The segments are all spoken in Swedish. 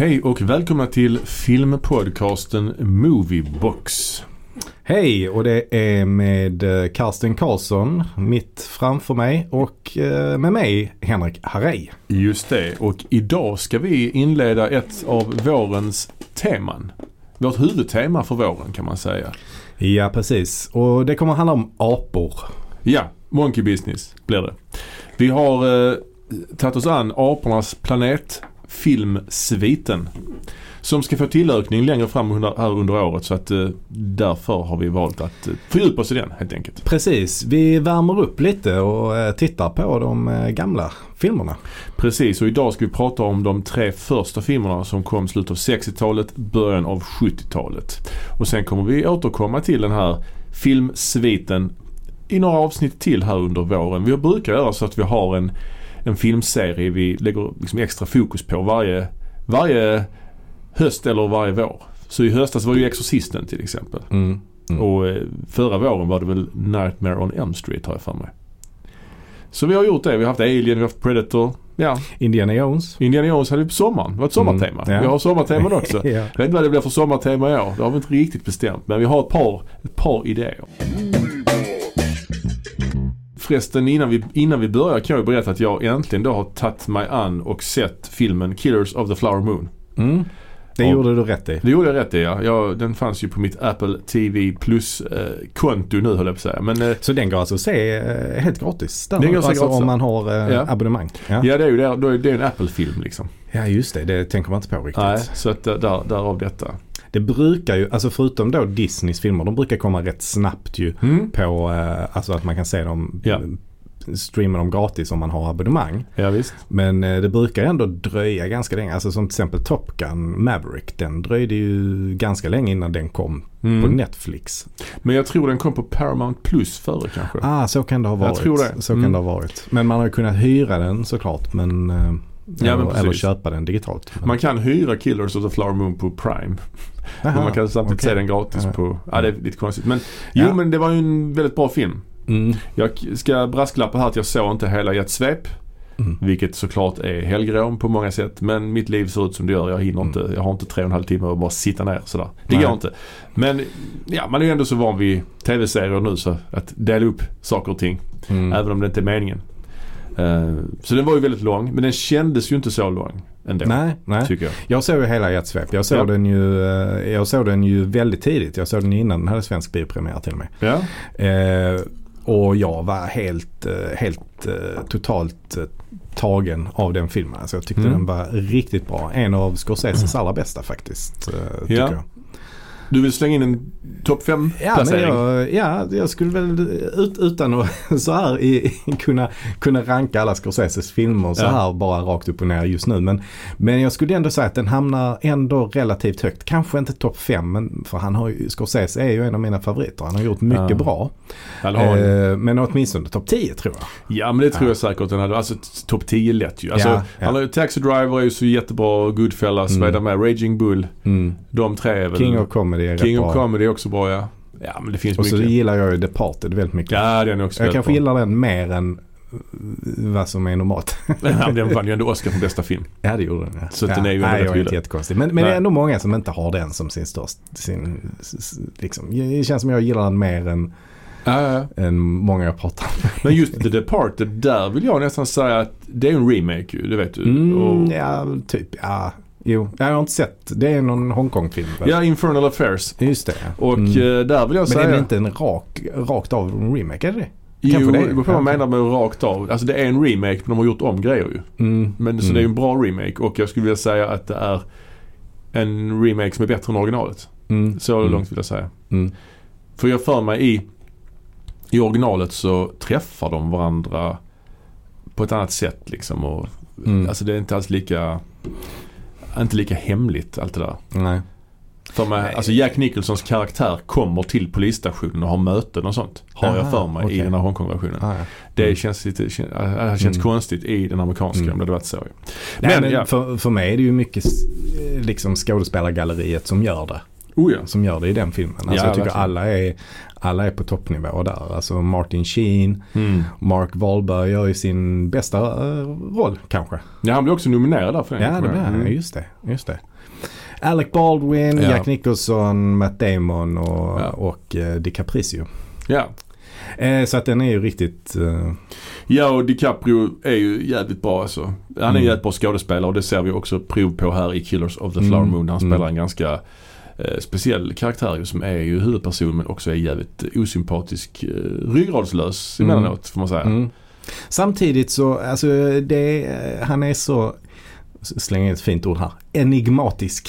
Hej och välkomna till filmpodcasten Moviebox. Hej, och det är med Karsten Karlsson mitt framför mig och med mig Henrik Harej. Just det, och idag ska vi inleda ett av vårens teman. Vårt huvudtema för våren kan man säga. Ja, precis. Och det kommer handla om apor. Ja, monkey business blir det. Vi har tagit oss an apornas planet filmsviten som ska få tillökning längre fram här under året, så att därför har vi valt att fördjupa oss i den helt enkelt. Precis, vi värmer upp lite och tittar på de gamla filmerna. Precis, och idag ska vi prata om de tre första filmerna som kom slutet av 60-talet, början av 70-talet. Och sen kommer vi återkomma till den här filmsviten i några avsnitt till här under våren. Vi brukar göra så att vi har en filmserie vi lägger liksom extra fokus på varje höst eller varje vår. Så i höstas var ju Exorcisten till exempel. Mm. Mm. Och förra våren var det väl Nightmare on Elm Street, har jag för mig. Så vi har gjort det. Vi har haft Alien, vi har haft Predator. Ja. Indiana Jones. Indiana Jones hade vi på sommaren. Det var ett sommartema. Mm. Ja. Vi har sommarteman också. Ja. Jag vet inte vad det blir för sommartema i år. Det har vi inte riktigt bestämt. Men vi har ett par idéer. Förresten, innan vi börjar kan jag berätta att jag äntligen då har tagit mig an och sett filmen Killers of the Flower Moon. Mm. Gjorde du rätt i. Det gjorde jag rätt i, ja. Den fanns ju på mitt Apple TV Plus-konto nu, höll jag på att säga. Men, så den går alltså att se helt gratis? Den går alltså gratis, om man har abonnemang. Ja. Ja, det är ju det är en Apple-film liksom. Ja, just det. Det tänker man inte på riktigt. Nej, så att, därav detta. Det brukar ju, alltså förutom då Disneys filmer, de brukar komma rätt snabbt ju på, alltså att man kan se dem, streama dem gratis om man har abonnemang. Ja, visst. Men det brukar ändå dröja ganska länge, alltså som till exempel Top Gun Maverick, den dröjde ju ganska länge innan den kom på Netflix. Men jag tror den kom på Paramount Plus före kanske. Så kan det ha varit. Jag tror det. Så kan det ha varit. Men man har ju kunnat hyra den såklart, men... eller köpa den digitalt. Man kan hyra Killers of the Flower Moon på Prime. Aha, men man kan samtidigt se den gratis på... Ja, det är lite konstigt. Men, jo, men det var ju en väldigt bra film. Mm. Jag ska brasklappa här att jag såg inte hela i ett svep. Mm. Vilket såklart är helgrån på många sätt. Men mitt liv ser ut som det gör. Jag hinner inte. Jag har inte 3,5 timmar och bara sitta ner sådär. Det går inte. Men ja, man är ju ändå så van vid tv-serier nu, så att dela upp saker och ting. Mm. Även om det inte är meningen. Så den var ju väldigt lång, men den kändes ju inte så lång ändå. Nej. Tycker jag. Jag såg ju hela Jättesvep. Jag såg den ju väldigt tidigt. Jag såg den innan den hade svensk biopremiär till mig. Ja. Och jag var helt totalt tagen av den filmen. Alltså jag tyckte den var riktigt bra. En av Scorseses allra bästa faktiskt, tycker jag. Du vill slänga in en topp 5 placering? Jag skulle väl utan att så här kunna ranka alla Scorseses filmer så här bara rakt upp och ner just nu, men jag skulle ändå säga att den hamnar ändå relativt högt. Kanske inte topp 5, men för han har ju, Scorsese är ju en av mina favoriter. Han har gjort mycket bra. Men åtminstone topp 10 tror jag. Ja, men det tror jag säkert den hade. Alltså topp 10 lätt ju. Alltså Taxi Driver är ju så jättebra, Goodfellas, Raging Bull. Mm. De tre är väl King of Comedy är också bra, ja. Ja, men det finns och mycket. Och så gillar jag ju The Departed väldigt mycket. Ja, den är också jag kanske gillar den mer än vad som är normalt. Ja, den vann ju ändå Oscar för bästa film. Ja, det gjorde den. Ja. Så den är ju inte jättekonstig. Men det är ändå många som inte har den som sin största. Liksom. Det känns som jag gillar den mer än många jag pratar om. Men just The Departed, där vill jag nästan säga att det är en remake ju, det vet du. Och... Ja, typ, Jo, jag har inte sett. Det är någon Hongkong-film. Ja, Infernal Affairs. Just det. Och där vill jag säga... Men det är inte en rakt av remake, är det? Jo, det beror på vad man menar med rakt av. Alltså det är en remake, men de har gjort om grejer ju. Men så det är en bra remake. Och jag skulle vilja säga att det är en remake som är bättre än originalet. Så långt vill jag säga. För jag för mig i originalet så träffar de varandra på ett annat sätt liksom. Och, alltså det är inte alls lika... Inte lika hemligt, allt det där. Nej. För mig, alltså Jack Nicholsons karaktär kommer till polisstationen och har möten och sånt. Har jag för mig i den här Hongkong-versionen. Det känns lite konstigt i den amerikanska om det hade varit så. Men för mig är det ju mycket liksom skådespelargalleriet som gör det. som gör det i den filmen. Alltså, jag tycker verkligen alla är på toppnivå där. Alltså Martin Sheen, Mark Wahlberg gör ju sin bästa roll kanske. Ja, han blir också nominerad där för den. Ja, det blir han. Just det. Alec Baldwin, Jack Nicholson, Matt Damon och DiCaprio. Ja. Så att den är ju riktigt... Ja, och DiCaprio är ju jävligt bra alltså. Han är jävligt bra skådespelare, och det ser vi också prov på här i Killers of the Flower Moon. Han spelar en ganska speciell karaktär som är ju huvudperson, men också är jävligt osympatisk, ryggradslös emellanåt, får man säga. Samtidigt så, alltså han är så... slänga ett fint ord här. Enigmatisk.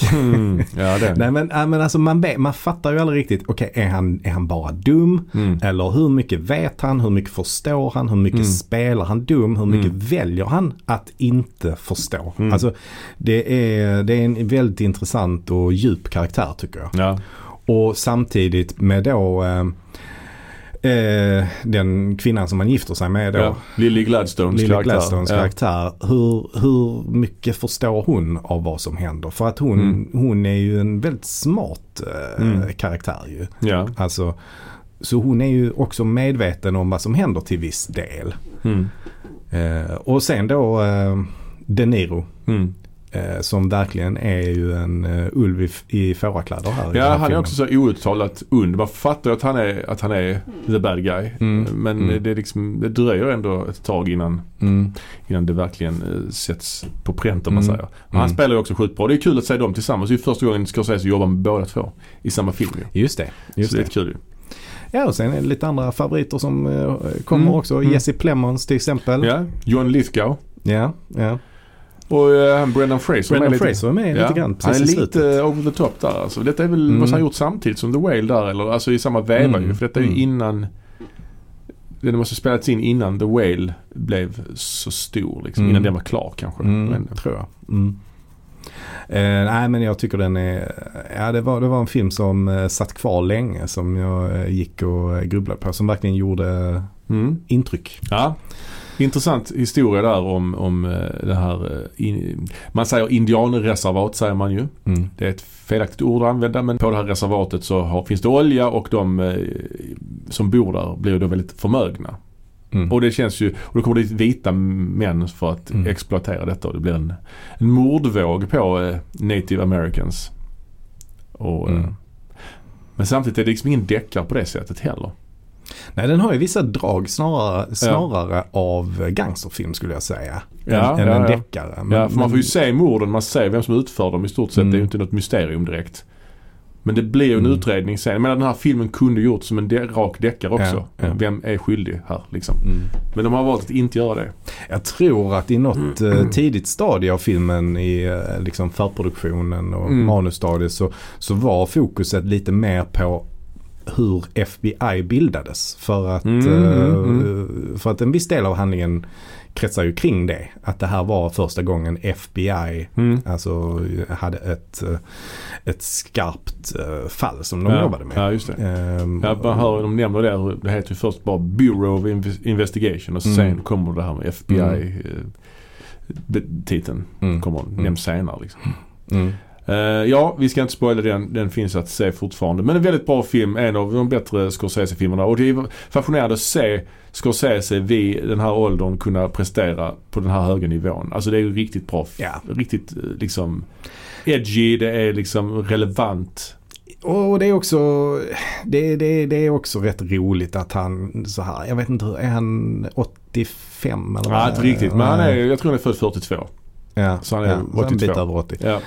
Ja, det. Nej, men alltså man fattar ju aldrig riktigt. Okej, är han bara dum? Eller hur mycket vet han? Hur mycket förstår han? Hur mycket spelar han dum? Hur mycket väljer han att inte förstå? Alltså det är en väldigt intressant och djup karaktär, tycker jag. Ja. Och samtidigt med då den kvinnan som man gifter sig med då, Lily Gladstones karaktär, hur mycket förstår hon av vad som händer, för att hon är ju en väldigt smart karaktär ju. Ja. Alltså, så hon är ju också medveten om vad som händer till viss del. Och sen då De Niro som verkligen är ju en ulv i fårakläder här. Ja, han är också så outtalat ond. Man fattar att han är the bad guy. Men det dröjer ändå ett tag innan det verkligen sätts på pränt, om man säger. Men han spelar ju också skitbra. Det är kul att se dem tillsammans. Det är ju första gången Scorsese jobbar med båda två i samma film. Just det. Det är kul ju. Ja, och sen är det lite andra favoriter som kommer också. Jesse Plemons till exempel. Ja, John Lithgow. Ja. Och Brendan Fraser med lite grann. Han är lite over the top där. Alltså. Detta är väl vad han gjort samtidigt som The Whale där, eller alltså i samma väva ju. För detta är ju innan, det måste spelats in innan The Whale blev så stor liksom. Innan den var klar kanske. Men, tror jag. Nej, men jag tycker den är... Ja, det var en film som satt kvar länge, som jag gick och grubblade på. Som verkligen gjorde intryck. Ja. Intressant historia där om det här, man säger indianreservat, säger man ju. Det är ett felaktigt ord att använda, men på det här reservatet så finns det olja, och de som bor där blir då väldigt förmögna. Och det känns ju, och då kommer det vita män för att exploatera detta, och det blir en mordvåg på Native Americans. Och, men samtidigt är det liksom ingen deckare på det sättet heller. Nej, den har ju vissa drag snarare av gangsterfilm, skulle jag säga, än en deckare. Men, för man får ju se morden, man ser vem som utför dem i stort sett. Det är ju inte något mysterium direkt. Men det blir ju en utredning sen. Men den här filmen kunde gjort som en rak deckare också. Ja. Vem är skyldig här liksom. Men de har valt att inte göra det. Jag tror att i något tidigt stadie av filmen, i liksom förproduktionen och manusstadiet, så var fokuset lite mer på hur FBI bildades, för att en viss del av handlingen kretsar ju kring det, att det här var första gången FBI alltså hade ett skarpt fall som de jobbade med. Ja, just det. Jag hör de nämner det. Det heter ju först bara Bureau of Investigation, och sen kommer det här med FBI-titeln nämns senare liksom. Ja, vi ska inte spoila den. Den finns att se fortfarande. Men en väldigt bra film. En av de bättre Scorsese-filmerna. Och det är fascinerande att se Scorsese vid den här åldern kunna prestera på den här höga nivån. Alltså det är ju riktigt bra. Riktigt liksom edgy. Det är liksom relevant. Och det är också det är också rätt roligt att han så här, jag vet inte hur, är han 85 eller vad? Ja, inte riktigt. Men han är, jag tror han är född 42. Ja, så han är en bit över 80. Ja.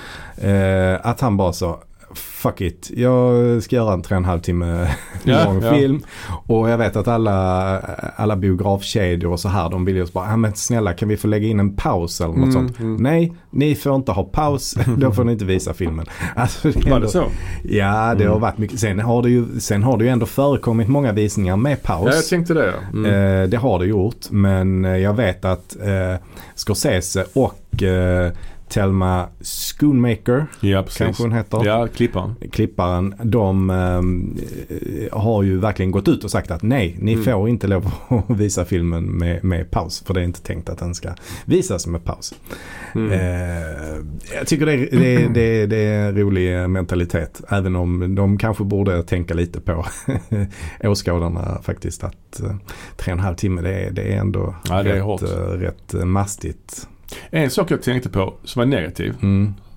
Att han bara sa fuck it, jag ska göra en 3,5 timme lång film. Och jag vet att alla biografkedjor och så här, de vill ju bara, men snälla, kan vi få lägga in en paus eller något sånt? Nej, ni får inte ha paus, då får ni inte visa filmen. Alltså, det var ändå, det så? Ja, det har varit mycket. Sen har det ju ändå förekommit många visningar med paus. Ja, jag tänkte det. Det har det gjort, men jag vet att Scorsese och Thelma Schoonmaker, ja, kanske hon heter. Ja, Klipparen. De har ju verkligen gått ut och sagt att nej, ni får inte lov att visa filmen med paus, för det är inte tänkt att den ska visas med paus. Jag tycker det är en rolig mentalitet, även om de kanske borde tänka lite på åskådarna faktiskt, att 3,5 timmar det är ändå rätt mastigt. En sak jag tänkte på som var negativ,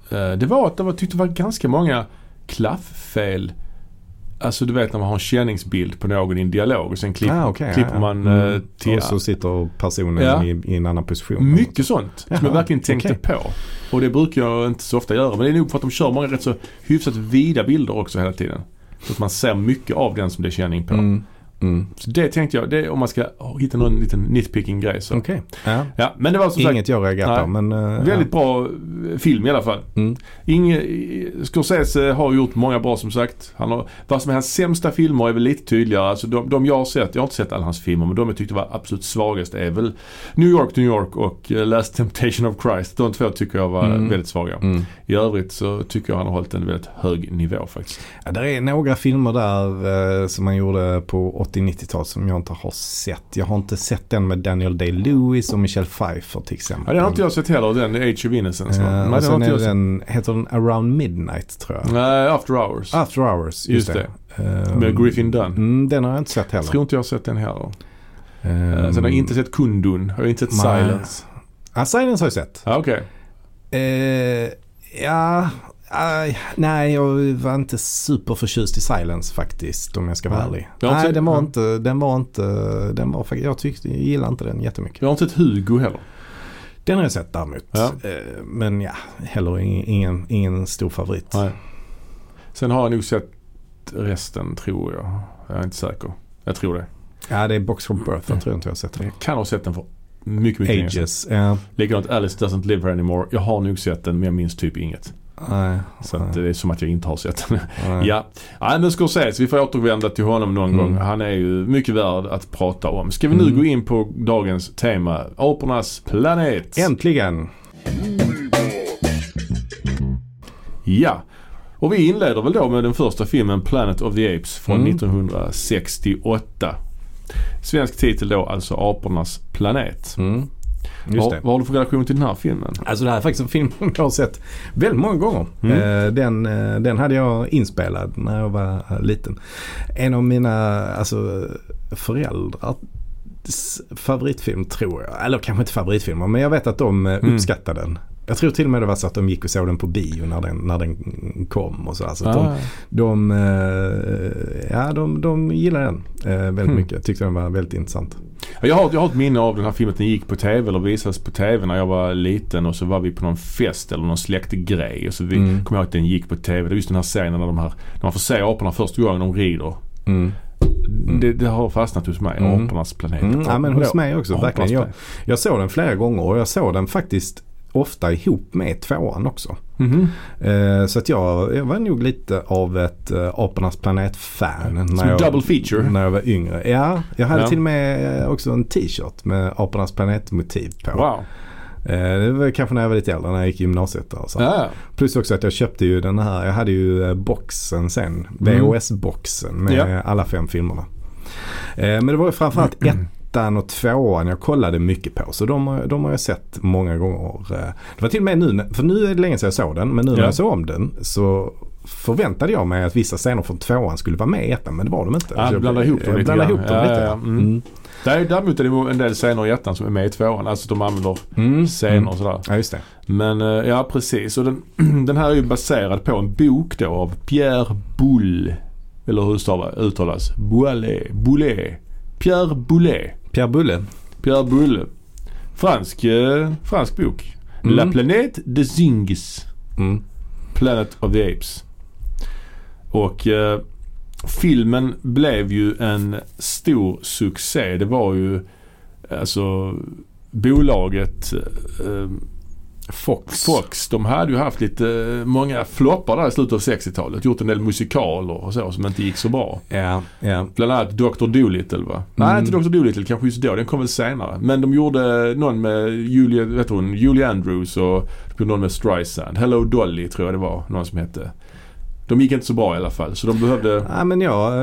det var att jag tyckte det var ganska många klafffel. Alltså du vet när man har en känningsbild på någon i en dialog och sen klipper man till... Och så sitter personen i en annan position. Mycket sånt som jag verkligen tänkte på. Och det brukar jag inte så ofta göra, men det är nog för att de kör många rätt så hyfsat vida bilder också hela tiden. Så att man ser mycket av den som det är känning på. Så det tänkte jag, om man ska hitta någon liten nitpicking grej så. Okay. Ja, men det var som inget sagt, jag reagerat på, men väldigt bra film i alla fall. Scorsese har gjort många bra, som sagt. Vad som är hans sämsta filmer är väl lite tydligare. Alltså de jag har sett, jag har inte sett alla hans filmer, men de jag tyckte var absolut svagast är väl New York och Last Temptation of Christ. De två tycker jag var väldigt svaga. I övrigt så tycker jag han har hållit en väldigt hög nivå faktiskt. Ja, det är några filmer där som man gjorde på 80-90-tal som jag inte har sett. Jag har inte sett den med Daniel Day-Lewis och Michelle Pfeiffer till exempel. Ja, den har inte jag sett heller, den Age of Innocence. Men sen är den, heter den Around Midnight tror jag. Nej, After Hours. After Hours, just det. Med Griffin Dunn. Den har jag inte sett heller. Jag tror inte jag har sett den heller. Sen har jag inte sett Kundun, jag har inte sett Silence. Ja, Silence har jag sett. Okej. Nej, jag var inte superförtjust i Silence faktiskt, om jag ska vara ärlig. Nej, den var inte, jag gillade inte den jättemycket. Jag har inte sett Hugo heller. Den har jag sett däremot. Ja. Men heller ingen stor favorit. Nej. Sen har jag nog sett resten, tror jag. Jag är inte säker. Jag tror det. Ja, det är Box for Birth, jag tror inte jag har sett den. Jag kan ha sett den för mycket Ages. Likadant Alice Doesn't Live Here Anymore. Jag har nog sett den, men jag minns typ inget. Nej, så att det är som att jag inte har sett den. Ja, men Scorsese, vi får återvända till honom någon gång. Han är ju mycket värd att prata om. Ska vi nu gå in på dagens tema, apornas planet. Äntligen. Ja. Och vi inleder väl då med den första filmen, Planet of the Apes från 1968. Svensk titel då, alltså apornas planet. Vad har du för relation till den här filmen? Alltså det här är faktiskt en film jag har sett väldigt många gånger. Den hade jag inspelad när jag var liten. En av mina föräldrars favoritfilm, tror jag. Eller kanske inte favoritfilmer, men jag vet att de uppskattade den. Jag tror till och med det var så att de gick och såg den på bio när den kom och så. Alltså de gillade den väldigt mycket. Tyckte den var väldigt intressant. Jag har ett minne av den här filmen, den gick på tv eller visades på tv när jag var liten, och så var vi på någon fest eller någon släktgrej, och så vi kom ihåg att den gick på tv. Det är just den här scenen när man får se aporna första gången de rider. Det har fastnat hos mig, apornas planet. Ja, men hos mig också, verkligen. Jag såg den flera gånger, och jag såg den faktiskt ofta ihop med tvåan också. Så att jag var nog lite av ett apornas planet-fan. Som en double feature? När jag var yngre. Ja, jag hade till och med också en t-shirt med apornas planet-motiv på. Wow. Det var kanske när jag var lite äldre, när jag gick i gymnasiet där, så. Ja. Plus också att jag köpte ju den här, jag hade ju boxen sen, VHS-boxen med alla 5 filmerna. Men det var ju framförallt och tvåan jag kollade mycket på, så de har jag sett många gånger. Det var till och med nu, för nu är det länge sedan jag såg den, men nu när jag såg om den så förväntade jag mig att vissa scener från tvåan skulle vara med i ettan, men det var de inte. Ja, jag blandade ihop dem lite. Däremot är det en del scener i ettan som är med i tvåan, alltså de använder scener och sådär. Ja, just det. Men ja, precis. Och den här är ju baserad på en bok då av Pierre Boulle, eller hur det uttalas? Pierre Boulle. Fransk bok. La planète des Zinges. Planet of the Apes. Och filmen blev ju en stor succé. Det var ju alltså bolaget Fox, de hade ju haft lite många floppar där i slutet av 60-talet, gjort en del musikaler och så som inte gick så bra. Bland annat Dr. Dolittle, va? Nej, inte Dr. Dolittle, kanske just då, den kom väl senare. Men de gjorde någon med Julie Andrews och någon med Streisand. Hello Dolly tror jag det var, någon som hette. De gick inte så bra i alla fall, så de behövde... Nej, men ja,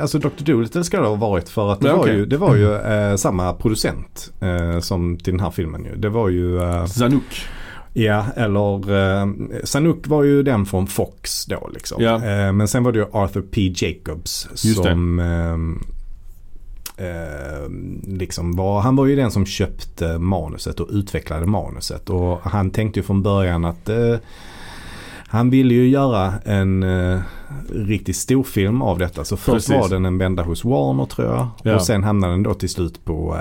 alltså Dr. Dolittle ska det ha varit för att det var ju samma producent som till den här filmen ju. Det var ju... Zanuck. Ja, eller... Zanuck var ju den från Fox då liksom. Ja. Men sen var det ju Arthur P. Jacobs som... han var ju den som köpte manuset och utvecklade manuset. Och han tänkte ju från början att... Han ville ju göra en riktigt stor film av detta. Så först var den en vända hos Warner tror jag. Ja. Och sen hamnade den då till slut på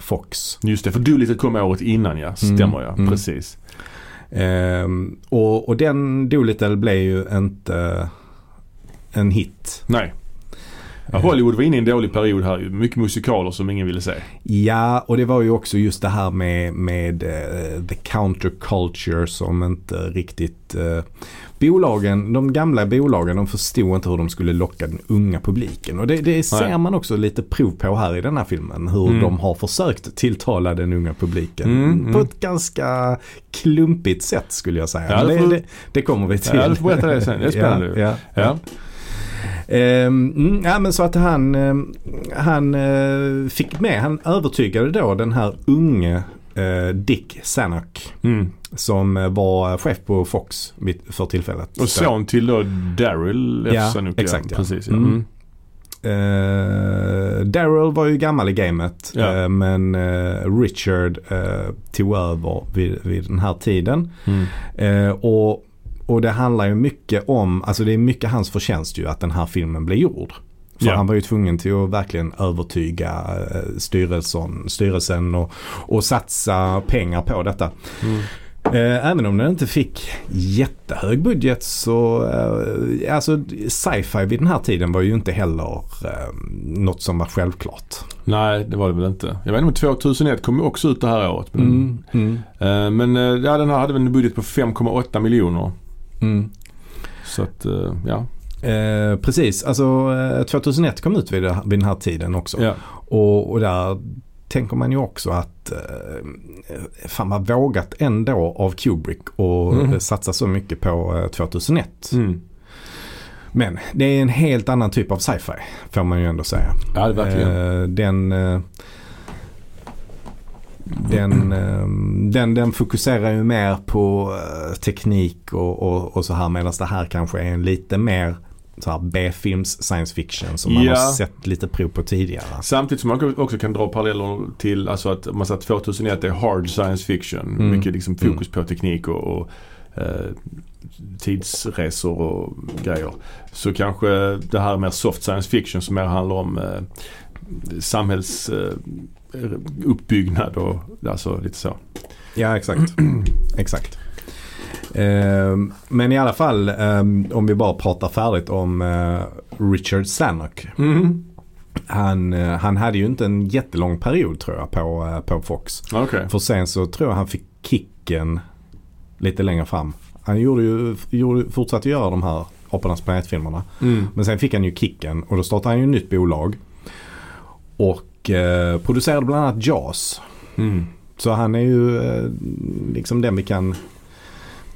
Fox. Just det, för Dolittle kom året innan, ja. Stämmer jag, precis. Och den Dolittle blev ju inte en hit. Nej. Ja, Hollywood var inne i en dålig period här. Mycket musikaler som ingen ville se. Ja, och det var ju också just det här med the counterculture som inte riktigt... de gamla bolagen, de förstod inte hur de skulle locka den unga publiken. Och det ser man också lite prov på här i den här filmen. Hur de har försökt tilltala den unga publiken. På ett ganska klumpigt sätt skulle jag säga. Ja, det kommer vi till. Ja, du får veta det sen. Det är spännande. Ja. Men så att han fick med, han övertygade då den här unge Dick Zanuck som var chef på Fox för tillfället. Och son till då Daryl Zanuck. Exakt, ja. Precis, ja. Daryl var ju gammal i gamet, men Richard tog över vid den här tiden. Och det handlar ju mycket om, alltså det är mycket hans förtjänst ju att den här filmen blir gjord. För han var ju tvungen till att verkligen övertyga styrelsen och satsa pengar på detta. Även om den inte fick jättehög budget så, alltså sci-fi vid den här tiden var ju inte heller något som var självklart. Nej, det var det väl inte. Jag vet inte, 2001 kom ju också ut det här året. Men den här hade väl en budget på 5,8 miljoner. Så att, ja. Precis, alltså 2001 kom ut vid den här tiden också. Ja. Och där tänker man ju också att fan, man vågat ändå av Kubrick och satsa så mycket på 2001. Men det är en helt annan typ av sci-fi får man ju ändå säga. Ja, det är verkligen. Den fokuserar ju mer på teknik och så här, medan det här kanske är en lite mer så här B-films science fiction som man har sett lite prov på tidigare. Samtidigt som man också kan dra paralleller till, alltså att man sagt 2001 är hard science fiction, mycket liksom fokus på teknik och tidsresor och grejer. Så kanske det här mer soft science fiction som mer handlar om samhällsuppbyggnad och alltså lite så. Ja, exakt. Exakt. Men i alla fall, om vi bara pratar färdigt om Richard Zanuck. Han hade ju inte en jättelång period tror jag på Fox. Okay. För sen så tror jag han fick kicken lite längre fram. Han fortsatte göra de här Apornas planetfilmerna. Men sen fick han ju kicken och då startade han ju ett nytt bolag och producerade bland annat Jaws. Så han är ju liksom den vi kan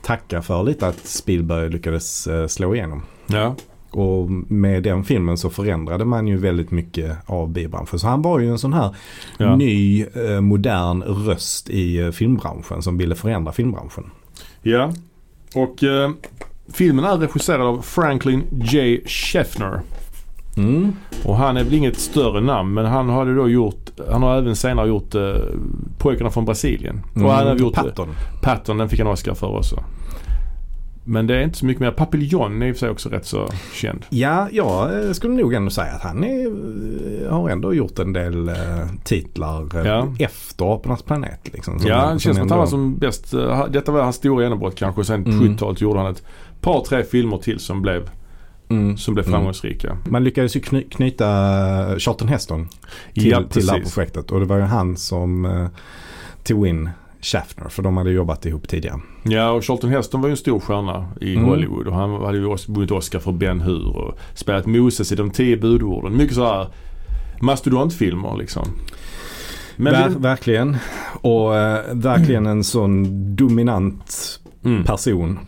tacka för lite att Spielberg lyckades slå igenom. Ja. Och med den filmen så förändrade man ju väldigt mycket av biobranschen. Så han var ju en sån här ny, modern röst i filmbranschen som ville förändra filmbranschen. Ja, och filmen är regisserad av Franklin J. Scheffner. Och han är väl inget större namn, men han har även senare gjort Pojkarna från Brasilien. Och han har gjort Patton, den fick han Oscar för också. Men det är inte så mycket mer. Papillon är i och för sig också rätt så känd. Ja, jag skulle nog ändå säga att han har ändå gjort en del titlar efter Apornas planet. Liksom, det känns som att han var som bäst. Detta var hans stora genombrott kanske. Och sen på 70-talet gjorde han ett par, tre filmer till som blev... som blev framgångsrika. Man lyckades ju knyta Charlton Heston till det här projektet. Och det var ju han som tog in Schaffner, för de hade jobbat ihop tidigare. Ja, och Charlton Heston var ju en stor stjärna i Hollywood, och han hade ju också vunnit Oscar för Ben Hur och spelat Moses i de 10 budorden. Mycket så här mastodontfilmer liksom. Men verkligen. Och verkligen en sån dominant person.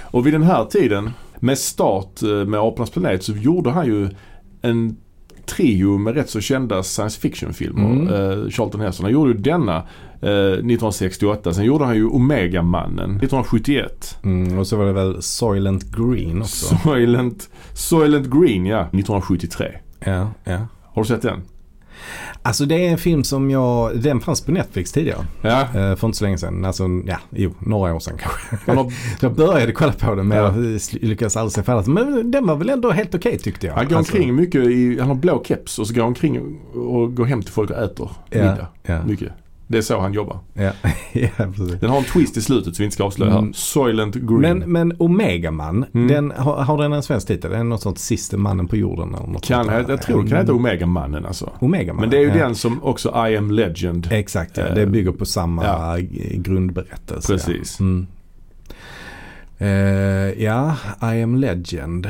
Och vid den här tiden med start med Apornas planet så gjorde han ju en trio med rätt så kända science fiction-filmer. Charlton Heston, han gjorde ju denna 1968. Sen gjorde han ju Omega Mannen 1971. Och så var det väl Soylent Green också. Soylent Green, ja. 1973. Ja, ja. Har du sett den? Alltså det är en film som den fanns på Netflix tidigare. Ja. För inte så länge sedan. Alltså, några år sedan kanske. Jag började kolla på den, men jag lyckades aldrig se färdigt. Men den var väl ändå helt okej, tyckte jag. Han går omkring mycket han har blå keps och så går omkring och går hem till folk och äter middag. Ja. Mycket. Det är så han jobbar. Ja. Ja, precis. Den har en twist i slutet så vi inte ska avslöja här. Soylent Green. Men Omega Man, den, har den en svensk titel? Det är något sånt, sista mannen på jorden. Eller något jag tror det kan heta Omega Mannen alltså. Omega Man, men det är ju den som också I am Legend. Exakt, ja. Det bygger på samma grundberättelse. Precis. Ja. I am Legend.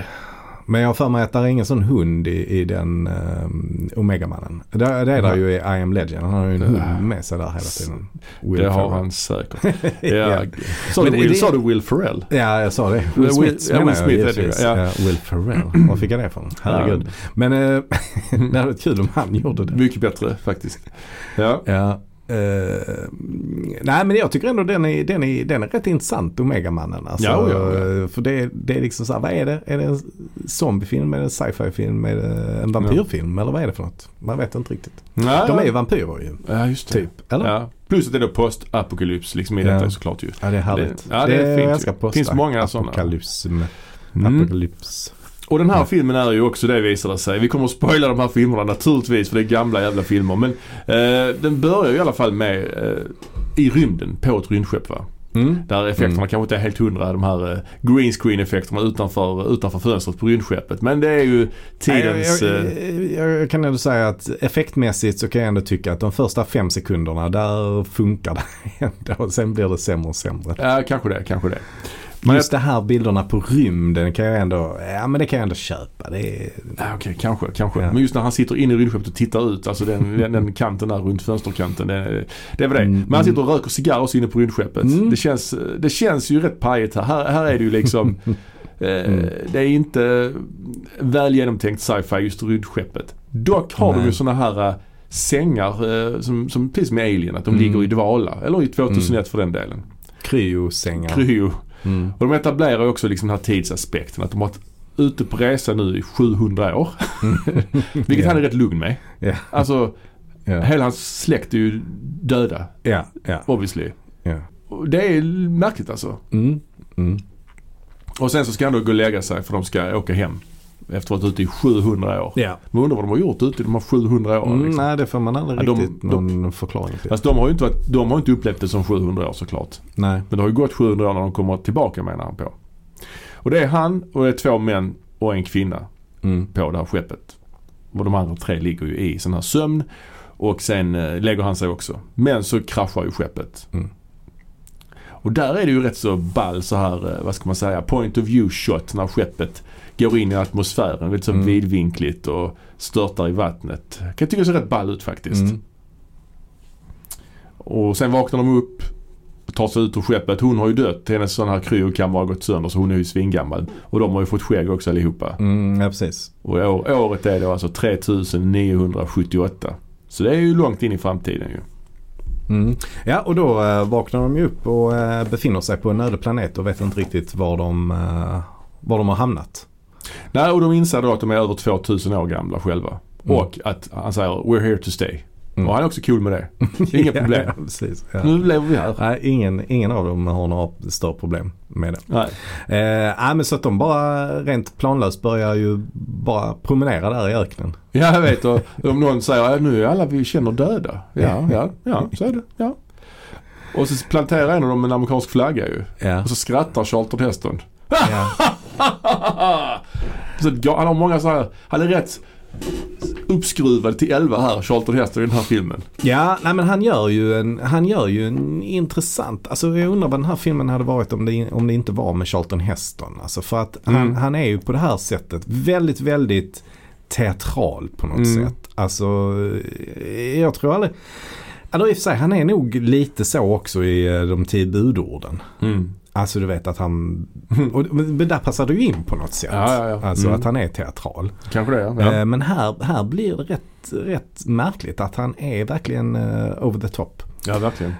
Men jag har för mig att det är ingen sån hund i den Omega-mannen. Det är där ju i I am Legend. Han har ju en hund med sig där hela tiden. Will det har Ferrell. Han säkert. Ja. Sa du Will Ferrell? Ja, jag sa det. Will Ferrell. Vad fick jag det från? Herregud. Men det hade varit kul om han gjorde det. Mycket bättre faktiskt. Ja. Nej, men jag tycker ändå den är rätt intressant, Omega-mannen alltså. För det är liksom så här, vad är det? Är det en zombiefilm, är det en sci-fi-film, är det en vampyrfilm eller vad är det för något? Man vet inte riktigt. Nej, de är ju vampyrer ju. Ja, just det. Typ, eller? Ja. Plus att det är postapokalyps liksom i detta såklart ju. Ja, det är härligt. Det finns många sådana. Apokalyps. Och den här filmen är ju också, det visade sig. Vi kommer att spoila de här filmerna naturligtvis, för det är gamla jävla filmer. Men den börjar i alla fall med i rymden, på ett rymdskepp va? Där effekterna kanske inte är helt hundra, de här green screen effekterna utanför fönstret på rymdskeppet. Men det är ju tidens... Jag kan ändå säga att effektmässigt så kan jag ändå tycka att de första 5 sekunderna, där funkar det ändå. Sen blir det sämre och sämre. Ja, kanske det. Men just de här bilderna på rymden kan jag ändå... Ja, men det kan jag ändå köpa. Det är... Okej, kanske. Ja. Men just när han sitter inne i rymdskeppet och tittar ut, alltså den kanten där runt fönsterkanten, det är väl det. Men han sitter och röker cigarr också inne på rymdskeppet. Det känns ju rätt pajigt här. Här är det ju liksom... Det är inte väl genomtänkt sci-fi just rymdskeppet. Dock har de ju såna här... sängar som precis med Alien, att de ligger i dvala. Eller i 2001 för den delen. Kryosängar. Och de etablerar också liksom den här tidsaspekten, att de har varit ute på resa nu i 700 år. Vilket han är rätt lugn med. Yeah. Alltså, hela hans släkt är ju döda. Obviously. Och det är märkligt alltså. Och sen så ska han då gå och lägga sig, för de ska åka hem efter att ha varit ute i 700 år. Yeah. Man undrar vad de har gjort ute i de här 700 åren. Liksom. Nej, det får man aldrig riktigt någon förklaring till. Alltså, de har ju inte upplevt det som 700 år såklart. Nej. Men det har ju gått 700 år när de kommer tillbaka, menar han på. Och det är han och det är 2 män och en kvinna på det här skeppet. Och de andra 3 ligger ju i sån här sömn. Och sen lägger han sig också. Men så kraschar ju skeppet. Och där är det ju rätt så ball så här, vad ska man säga, point of view shot när skeppet går in i atmosfären, lite så vidvinkligt och störtar i vattnet. Jag kan tycka det ser rätt ball ut faktiskt. Och sen vaknar de upp och tar sig ut ur skeppet. Hon har ju dött. Hennes sån här kryokamera har gått sönder, så hon är ju svingammal. Och de har ju fått skägg också allihopa. Ja, precis. Och året är då alltså 3978. Så det är ju långt in i framtiden ju. Ja, och då vaknar de ju upp och befinner sig på en öde planet och vet inte riktigt var de har hamnat. Nej, och de inser då att de är över 2000 år gamla själva. Och att han säger, we're here to stay. Och han är också cool med det. Inga problem. Nu lever vi här. Nej, ingen av dem har några större problem med det. Nej, men så att de bara rent planlöst börjar ju bara promenera där i öknen. Ja, jag vet. Och om någon säger, nu är alla vi känner döda. Ja, så är det. Ja. Och så planterar en av dem en amerikansk flagga ju. Ja. Och så skrattar Charlton Heston. Så han har många så här, han är rätt uppskruvad till 11 här, Charlton Heston, i den här filmen. Ja, nej, men han gör ju en intressant, alltså jag undrar vad den här filmen hade varit om det inte var med Charlton Heston, alltså för att han är ju på det här sättet väldigt, väldigt teatral på något sätt. Alltså jag tror aldrig, alltså i och för sig, han är nog lite så också i de 10 budorden. Alltså du vet att han, och där passar du in på något sätt. Ja. Alltså att han är teatral. Kanske det, ja. Men här blir det rätt märkligt att han är verkligen over the top. Ja, verkligen.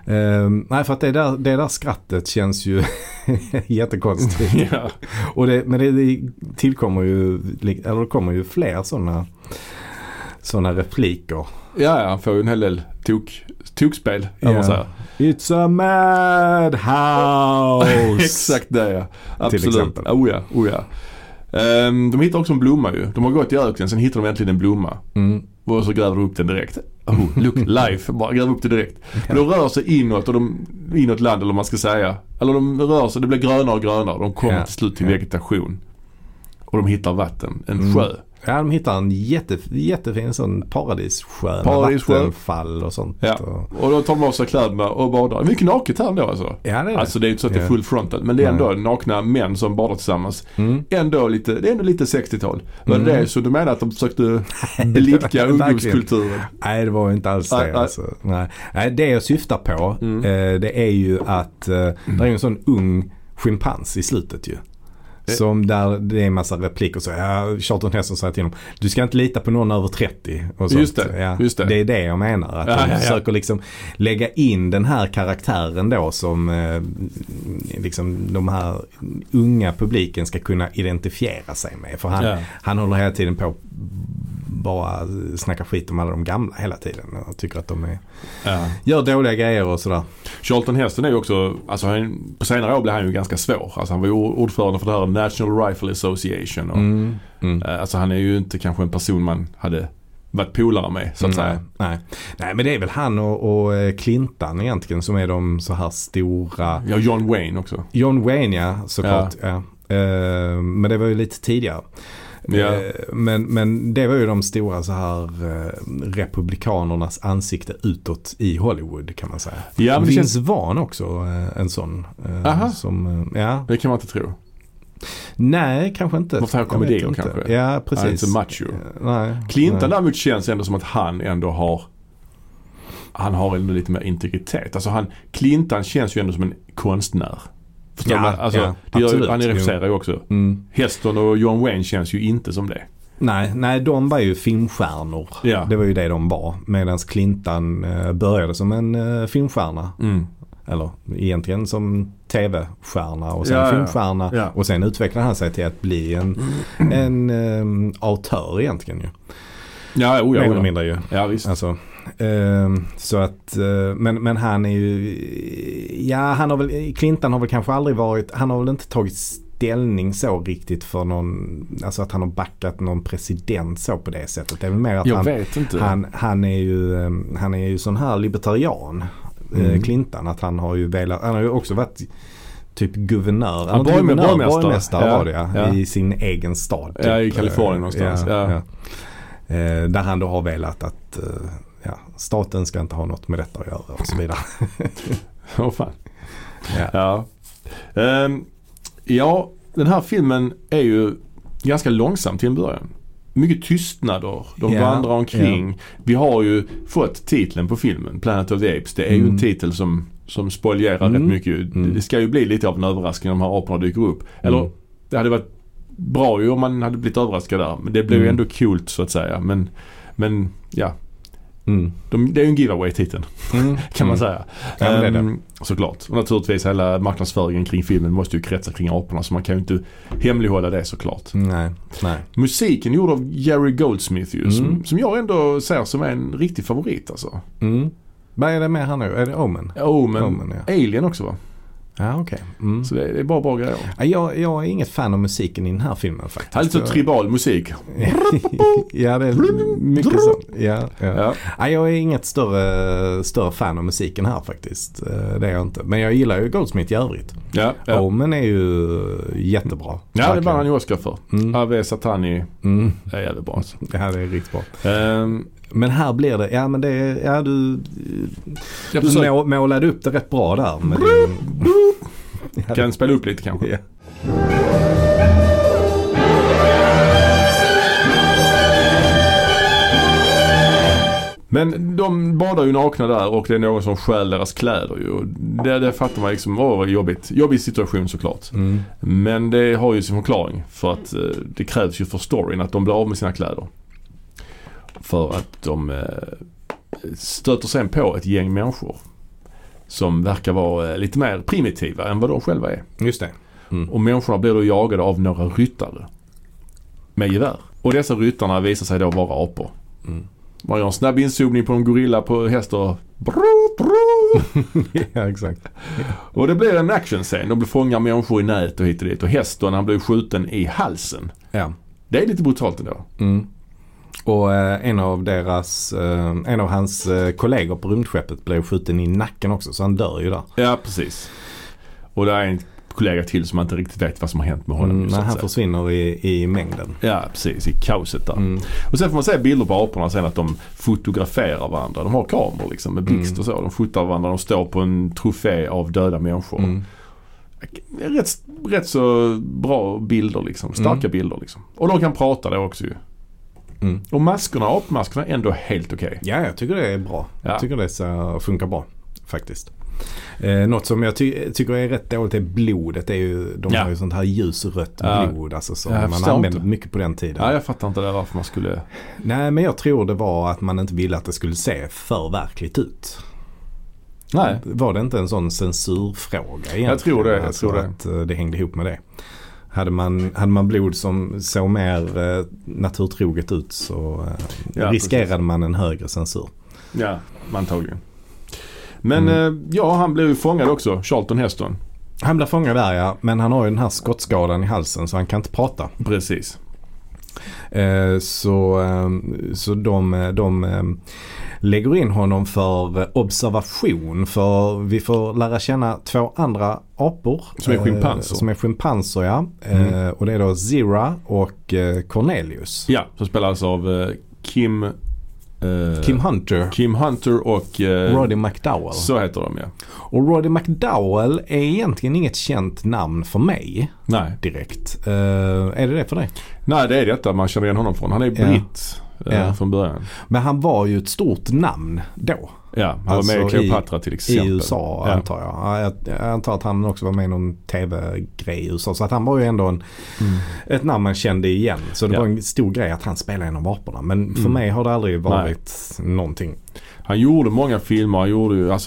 Nej, för att det där skrattet känns ju jättekonstigt. Ja. Och men det tillkommer ju, eller det kommer ju fler såna repliker. Ja, han får ju en hel del tokspel, eller vad säger. It's a madhouse. Exakt det, ja. Absolut. Till exempel. Oh ja. De hittar också en blomma ju. De har gått i öknen, sen hittar de äntligen en blomma. Och så gräver de upp den direkt. Look, life, bara gräver upp det direkt. Men de rör sig inåt, och inåt land, eller man ska säga. Eller de rör sig, det blir grönare och grönare. De kommer till slut till vegetation. Och de hittar vatten, en sjö. Ja, de hittar en jättefin sån paradissjö, vattenfall och sånt. Ja. Och då tar de av sig kläderna och badar. Mycket naket här ändå alltså. Ja, det är det. Alltså det är inte så att det är full frontal, men det är ändå nakna män som badar tillsammans. Det är ändå lite 60-tal. Men det är så, du menar att de försökte blidka ungdomskulturen? Nej, det var ju inte alls det. Alltså. Nej, det jag syftar på det är ju att det är en sån ung schimpans i slutet ju. Som där det är en massa repliker så Charlton Heston säger till honom, du ska inte lita på någon över 30 och sånt. Just det. Det är det jag menar, att han försöker liksom lägga in den här karaktären då som liksom de här unga publiken ska kunna identifiera sig med, för han håller hela tiden på bara snacka skit om alla de gamla hela tiden och tycker att de är gör dåliga grejer och sådär. Charlton Heston är ju också, alltså han, på senare år blev han ju ganska svår, alltså han var ju ordförande för det här National Rifle Association och, alltså han är ju inte kanske en person man hade varit polare med så att säga. Nej, men det är väl han och Clinton egentligen som är de så här stora. Ja, John Wayne också. John Wayne, ja, såklart. Ja. Men det var ju lite tidigare. Ja. Men det var ju de stora så här republikanernas ansikte utåt i Hollywood, kan man säga. Ja, men det känns van också en sån som det kan man inte tro. Nej, kanske inte. Varför har komedier kanske? Ja, precis. Han är inte macho. Nej. Clinton däremot känns ändå som att han ändå har ändå lite mer integritet. Alltså Clinton känns ju ändå som en konstnär. Han regisserar ju också. Heston och John Wayne känns ju inte som det. Nej, de var ju filmstjärnor. Ja. Det var ju det de var. Medan Clinton började som en filmstjärna. Eller egentligen som tv-stjärna och sen filmstjärna. Ja. Och sen utvecklade han sig till att bli en autör egentligen ju. Ja. Mer eller mindre ju. Ja, visst. Alltså, så att men han är ju Clinton har väl kanske aldrig varit, han har väl inte tagit ställning så riktigt för någon, alltså att han har backat någon president så på det sättet. Det är väl mer att han är ju sån här libertarian, Clinton, att han har ju velat, han har ju också varit typ guvernör, han var ju borgmästare var det i sin egen stad typ, i Kalifornien någonstans. Där han då har velat att staten ska inte ha något med detta att göra och så vidare. Åh fan. Den här filmen är ju ganska långsam till en början. Mycket tystnader. De vandrar omkring. Vi har ju fått titeln på filmen, Planet of the Apes. Det är ju en titel som spoilerar rätt mycket. Det ska ju bli lite av en överraskning om de här aporna dyker upp. Eller det hade varit bra ju om man hade blivit överraskad där. Men det blev ju ändå coolt så att säga. Men ja. Det är ju en giveaway-titeln kan man säga. Det. Såklart. Och naturligtvis hela marknadsföringen kring filmen måste ju kretsa kring aporna, så man kan ju inte hemlighålla det såklart. Nej. Musiken gjord av Jerry Goldsmith ju, som jag ändå ser som en riktig favorit alltså. Vad är det med han nu? Är det Omen? Omen. Alien också va? Ja, okej. Okay. Mm. Så det är bara bra grejer. Ja, jag är inget fan av musiken i den här filmen faktiskt. Det är lite så tribal musik. Ja, det är mycket sånt. Ja. Ja, jag är inget större fan av musiken här faktiskt. Det är jag inte. Men jag gillar ju Goldsmith i övrigt. Ja. Omen är ju jättebra. Ja, verkligen. Det var han ju Oscar för. Ave Satani är jävligt bra. Alltså. Ja, det är riktigt bra. Men här blir det, ja men det är, ja du målade upp det rätt bra där. Men det, kan spela upp lite kanske. Yeah. Men de badar ju nakna där och det är någon som stjäl deras kläder ju. Det fattar man liksom, var jobbigt. Jobbig situation såklart. Mm. Men det har ju sin förklaring för att det krävs ju för storyn att de blir av med sina kläder. För att de stöter sen på ett gäng människor som verkar vara lite mer primitiva än vad de själva är. Just det. Mm. Och människorna blir då jagade av några ryttare med gevär. Och dessa ryttarna visar sig då vara apor. Mm. Man gör en snabb insugning på en gorilla på häst och ja, exakt. Och det blir en actionscen. De blir fångar människor i nät och hit och dit. Och hästen, han blir skjuten i halsen. Ja. Det är lite brutalt ändå. Mm. Och en av hans kollegor på rymdskeppet blev skjuten i nacken också, så han dör ju där. Ja, precis. Och det är en kollega till som man inte riktigt vet vad som har hänt med honom. Men han försvinner i mängden. Ja, precis. I kaoset där. Mm. Och sen får man se bilder på aporna sen att de fotograferar varandra. De har kameror liksom med blixt och så. De fotar varandra. De står på en trofé av döda människor. Mm. Rätt så bra bilder liksom. Starka bilder liksom. Och de kan prata då också ju. Mm. Och apmaskorna är ändå helt okej. Ja, jag tycker det är bra. Ja. Jag tycker det så funkar bra, faktiskt. Något som jag tycker är rätt dåligt är blodet. Det är ju, de har ju sånt här ljusrött blod alltså, som man använde mycket på den tiden. Ja, jag fattar inte det varför man skulle... Nej, men jag tror det var att man inte ville att det skulle se för verkligt ut. Nej. Var det inte en sån censurfråga egentligen? Jag tror det. Att det hängde ihop med det. Hade man blod som såg mer naturtroget ut så riskerade man en högre censur. Ja, antagligen. Men han blev ju fångad också, Charlton Heston. Han blev fångad där, ja. Men han har ju den här skottskadan i halsen så han kan inte prata. Precis. Så de lägger in honom för observation, för vi får lära känna två andra apor som är schimpanser. Och det är då Zira och Cornelius. Ja, som spelas av Kim Hunter och Roddy McDowell. Så heter de, ja. Och Roddy McDowell är egentligen inget känt namn för mig. Nej. Direkt. Är det för dig? Nej, det är detta man känner igen honom från. Han är britt från början. Men han var ju ett stort namn då. Ja, han var alltså med i Cleopatra till exempel. I USA antar jag. Jag antar att han också var med i någon tv-grej i USA. Så att han var ju ändå ett namn man kände igen. Så det var en stor grej att han spelade en av aporna. Men för mig har det aldrig varit någonting. Han gjorde många filmer.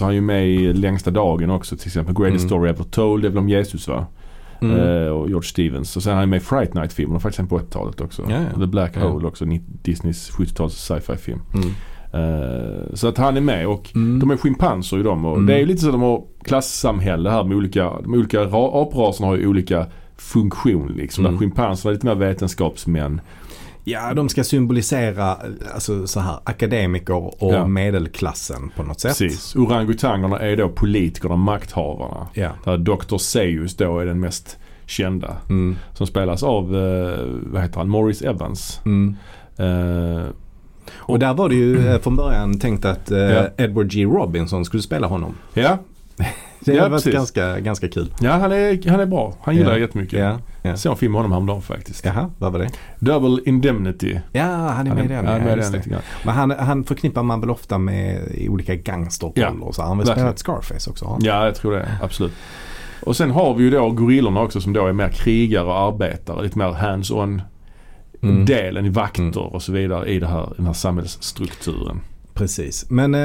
Han är ju med i Längsta dagen också. Till exempel Greatest Story Ever Told. Det är väl om Jesus, va? Och George Stevens. Och sen har han med Fright Night-filmer. Faktiskt på 80-talet också. Ja. The Black Hole också. Disneys 70-tals sci-fi-film. Mm. Så att han är med och de är schimpanser i dem och det är ju lite så att de har klassamhälle här med olika apraserna har ju olika funktion liksom. Där schimpanserna är lite mer vetenskapsmän. Ja, de ska symbolisera alltså, så här, akademiker och medelklassen på något sätt. Precis. Orangutangerna är då politikerna, makthavarna. Ja. Där Dr. Seuss då är den mest kända som spelas av vad heter han? Morris Evans. Och där var det ju från början tänkt att Edward G. Robinson skulle spela honom. Ja. Det har varit ganska kul. Ja, han är bra. Han gillar jättemycket. Jag såg en film med honom häromdagen faktiskt. Jaha, vad var det? Double Indemnity. Ja, han är med i den. Men han förknippar man väl ofta med olika gangsterroller och så. Han vill spela ett Scarface också. Han. Ja, jag tror det. Absolut. Och sen har vi ju då gorillorna också som då är mer krigare och arbetare. Lite mer hands-on. Delen i vakter och så vidare i den här samhällsstrukturen. Precis. Men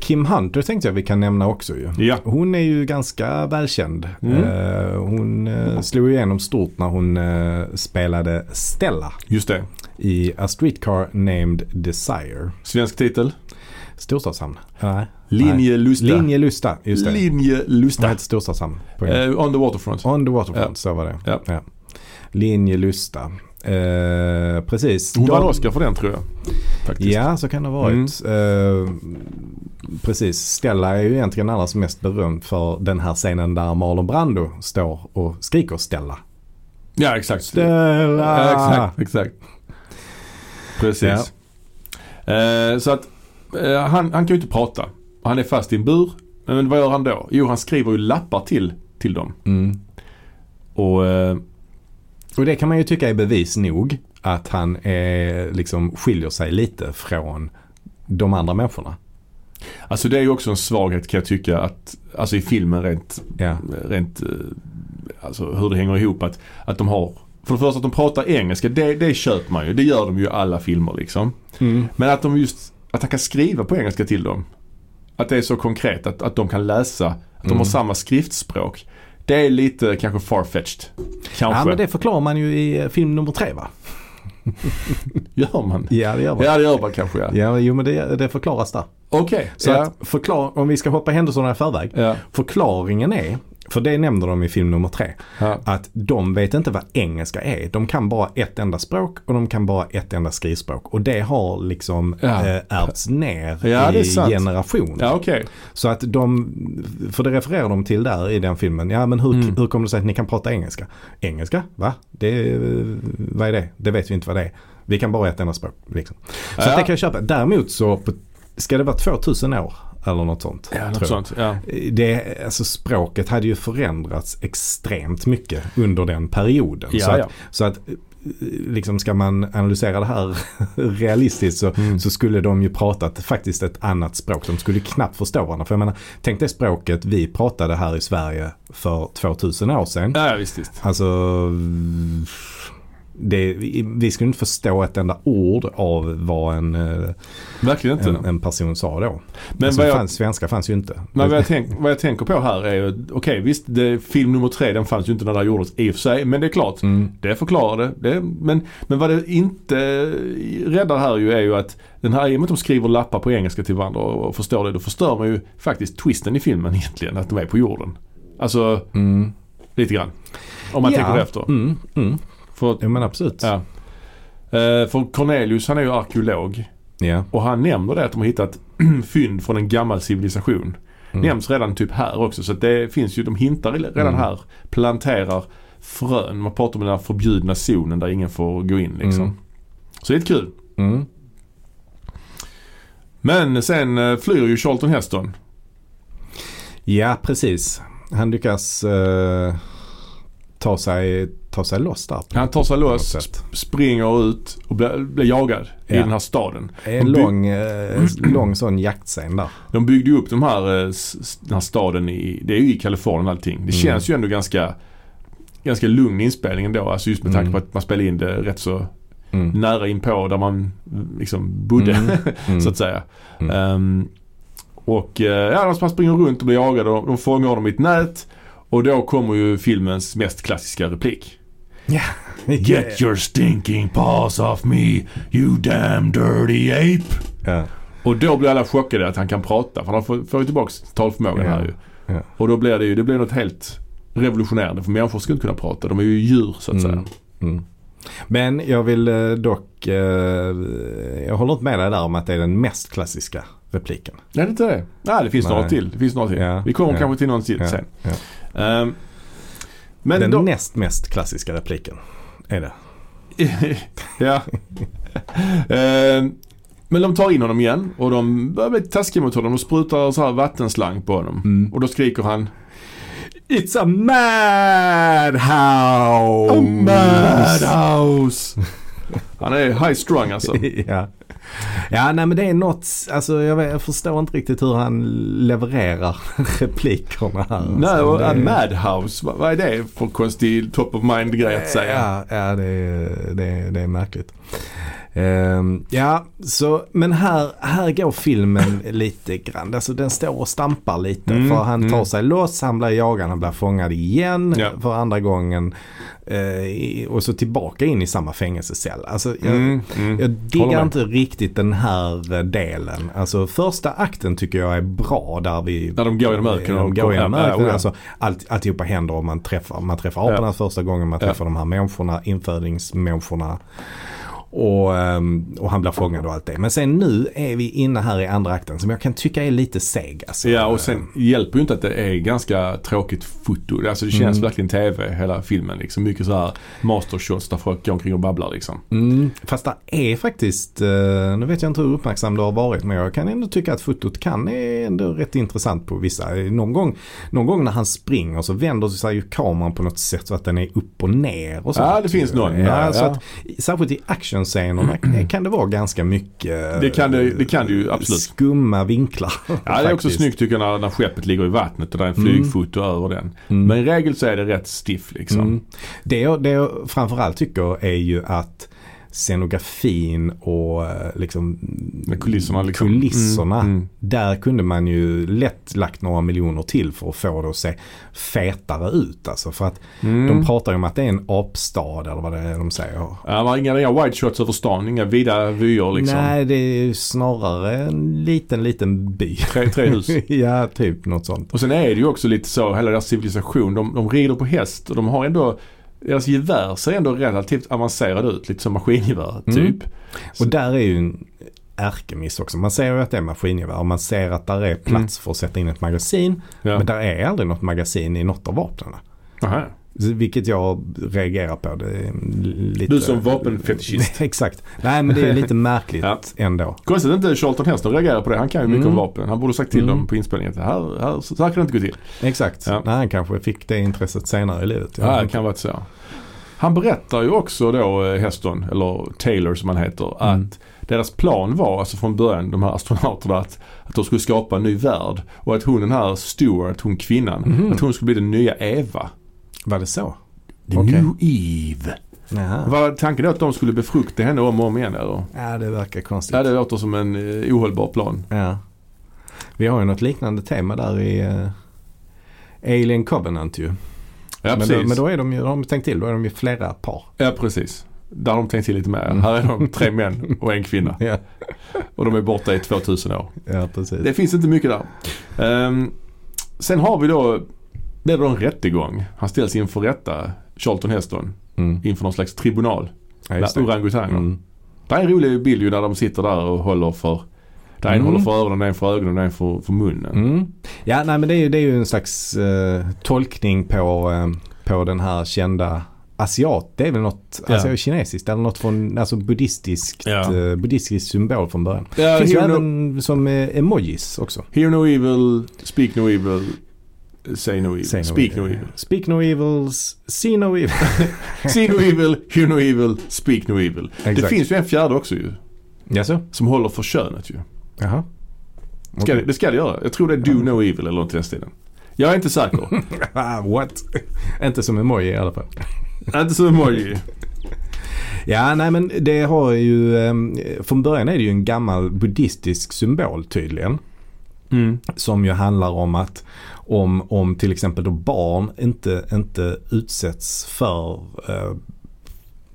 Kim Hunter tänkte jag vi kan nämna också ju. Ja. Hon är ju ganska välkänd. Hon slog igenom stort när hon spelade Stella. Just det. i A Streetcar Named Desire. Svensk titel? Storstadshamn. Nej. Linjelusta. Linjelusta, just det. Linjelusta. Vad heter Storstadshamn? On the Waterfront. On the Waterfront, ja. Så var det. Ja. Ja. Linjelusta. Precis. Hon vann Oscar för den, tror jag. Faktiskt. Ja, så kan det ha varit. Precis. Stella är ju egentligen allas mest berömd för den här scenen där Marlon Brando står och skriker Stella. Ja, exakt. Stella! Ja, exakt. Precis. Ja. Så att han kan ju inte prata. Han är fast i en bur. Men vad gör han då? Jo, han skriver ju lappar till dem. Mm. Och det kan man ju tycka är bevis nog att han är, liksom skiljer sig lite från de andra människorna. Alltså det är ju också en svaghet, kan jag tycka, att, alltså i filmen rent alltså hur det hänger ihop, att de har, för det första att de pratar engelska, det köper man ju, det gör de ju i alla filmer liksom. Mm. Men att de just, att han kan skriva på engelska till dem, att det är så konkret, att de kan läsa, att de har samma skriftspråk. Det är lite kanske far-fetched. Kanske. Ja, men det förklarar man ju i film nummer 3, va? Gör man? Ja, det gör man. Ja, det gör man kanske, ja. Ja, jo, men det förklaras där. Okej. Okay. Så att om vi ska hoppa händelserna i förväg. Ja. Förklaringen är, för det nämnde de i film nummer 3, att de vet inte vad engelska är. De kan bara ett enda språk och de kan bara ett enda skrivspråk. Och det har liksom ärvts ner i generationer. Ja, okay. Så att för det refererar de till där i den filmen. Ja, men hur kommer det sig att ni kan prata engelska? Engelska? Va? Vad är det? Det vet vi inte vad det är. Vi kan bara ett enda språk. Liksom. Så att det kan jag köpa. Däremot så ska det vara 2000 år. Eller något sånt. Ja, något sånt, ja. Alltså språket hade ju förändrats extremt mycket under den perioden. Ja, så att liksom ska man analysera det här realistiskt så skulle de ju pratat faktiskt ett annat språk. De skulle knappt förstå varandra. För jag menar, tänk dig språket vi pratade här i Sverige för 2000 år sedan. Ja, visst. Alltså... vi skulle inte förstå ett enda ord av vad en person sa då. Men alltså, svenska fanns ju inte. Men vad jag tänker på här är, okej, visst, film nummer 3, den fanns ju inte när det gjordes i och för sig, men det är klart, det förklarar det. Men vad det inte räddar här ju är ju att den här, i och med att de skriver lappar på engelska till varandra och förstår det, då förstör man ju faktiskt twisten i filmen egentligen, att de är på jorden. Alltså, lite grann. Om man tänker efter. Ja, men absolut. Ja. För Cornelius, han är ju arkeolog. Yeah. Och han nämner det att de har hittat fynd från en gammal civilisation. Nämns redan typ här också. Så att det finns ju, de hintar redan här. Planterar frön. Man pratar om den här förbjudna zonen där ingen får gå in liksom. Så det är kul. Men sen flyr ju Charlton Heston. Ja, precis. Han lyckas ta sig loss där. Han tar sig loss, springer ut och blir jagad i den här staden. En lång sån jaktscen där. De byggde ju upp den här staden det är ju i Kalifornien allting. Det känns ju ändå ganska lugn inspelningen då. Alltså just med tanke på att man spelar in det rätt så nära inpå där man liksom bodde, så att säga. Och man springer runt och blir jagad och de fångar dem i ett nät. Och då kommer ju filmens mest klassiska replik. Get your stinking paws off me, you damn dirty ape. Och då blir alla chockade att han kan prata, för han får tillbaka talförmågan här ju. Och då blir det blir något helt revolutionerande, för människor ska inte kunna prata. De är ju djur, så att säga. Men jag vill dock jag håller inte med dig där om att det är den mest klassiska repliken. Nej, det är inte det. Nej, det finns något till. Vi kommer kanske till någon till sen. Ja. Men den näst mest klassiska repliken är det. Ja. Men de tar in honom igen och de börjar bli taskiga mot honom och sprutar så här vattenslang på honom. Och då skriker han: It's a madhouse! A madhouse! Han är high strung alltså. Ja, nej, men det är något, alltså jag förstår inte riktigt hur han levererar replikerna här. Nej, och det... Madhouse, vad är det för konstig top of mind grej att säga? Ja, det är märkligt. Ja, så, men här går filmen lite grann. Alltså, den står och stampar lite. För han tar sig loss, han blir jagad, han blir fångad igen för andra gången. Och så tillbaka in i samma fängelsecell. Alltså, jag diggar inte riktigt den här delen. Alltså, första akten tycker jag är bra. Där vi, när de går genom öknen. Alltså, alltihopa händer om man träffar aporna första gången. Man träffar de här människorna, infödingsmänniskorna. Och han blir fångad och allt det. Men sen nu är vi inne här i andra akten som jag kan tycka är lite seg. Alltså. Ja, och sen hjälper ju inte att det är ganska tråkigt foto. Alltså det känns verkligen tv hela filmen. Liksom. Mycket så här mastershots där folk går omkring och babblar. Liksom. Mm. Fast det är faktiskt, nu vet jag inte hur uppmärksam det har varit, men jag kan ändå tycka att fotot kan är ändå rätt intressant på vissa. Någon gång när han springer så vänder sig ju kameran på något sätt så att den är upp och ner. Och så ja, det finns någon. Ja, så att, särskilt i action scenorna kan det vara ganska mycket det kan det ju, absolut. Skumma vinklar. Ja, det är också snyggt tycker jag när skeppet ligger i vattnet och det är en flygfoto över den. Men i regel så är det rätt stiff liksom. Det jag framförallt tycker är ju att scenografin och liksom kulisserna där kunde man ju lätt lagt några miljoner till för att få det att se fetare ut alltså, för att de pratar ju om att det är en apstad eller vad det är de säger. Ja, man inga wide shots över stan, inga vida vyer liksom. Nej, det är ju snarare en liten by. Tre hus. Ja, typ något sånt. Och sen är det ju också lite så hela deras civilisation, de rider på häst och de har ändå deras gevär ser ändå relativt avancerad ut, lite som maskingevär typ. Och där är ju en ärkemiss också. Man ser ju att det är maskingevär och man ser att där är plats för att sätta in ett magasin, men där är aldrig något magasin i något av vapnena. Aha. Vilket jag reagerar på. Det är lite... Du som vapenfetischist. Exakt. Nej, men det är lite märkligt ändå. Konstigt inte Charlton Heston reagerar på det. Han kan ju mycket om vapen. Han borde sagt till dem på inspelningen att så här kan det inte gå till. Exakt. Ja. Nej, han kanske fick det intresset senare i livet. Ja, det kan vara så. Han berättar ju också då, Heston, eller Taylor som han heter, att deras plan var, alltså från början, de här astronauterna, att de skulle skapa en ny värld. Och att hon, den här Stuart, hon kvinnan, att hon skulle bli den nya Eva. Var det så? The New Eve. Var tanken att de skulle befrukta henne om och om igen? Eller? Ja, det verkar konstigt. Ja, det låter som en ohållbar plan. Ja. Vi har ju något liknande tema där i Alien Covenant ju. Ja, precis. Men då är de tänkt till, då är de ju flera par. Ja, precis. Där har de tänkt till lite mer. Här är de tre män och en kvinna. Ja. Och de är borta i 2000 år. Ja, precis. Det finns inte mycket där. Sen har vi då... Det är då en rättegång. Han ställs inför rätta, Charlton Heston, inför någon slags tribunal. Ja, orangutanger. Det är en rolig bild ju när de sitter där och håller för... Den håller för öronen, den för ögonen och den för munnen. Ja, nej, men det är ju en slags tolkning på den här kända... asiat, det är väl något kinesiskt eller något från alltså buddhistiskt buddhistisk symbol från början. Ja, finns ju även som emojis också. Hear no evil, speak no evil. Say no evil. Speak no evil. Speak no evil. See no evil. See no evil. Hear no evil. Speak no evil. Exactly. Det finns ju en fjärde också ju. Yes. Som håller för könet ju. Jaha. Okay. Det ska det göra. Jag tror det är do no evil eller något i den stilen. Jag är inte säker. What? Inte som emoji i alla fall. Inte som emoji. Ja, nej, men det har ju... Från början är det ju en gammal buddhistisk symbol tydligen. Som ju handlar om att om till exempel då barn inte utsätts för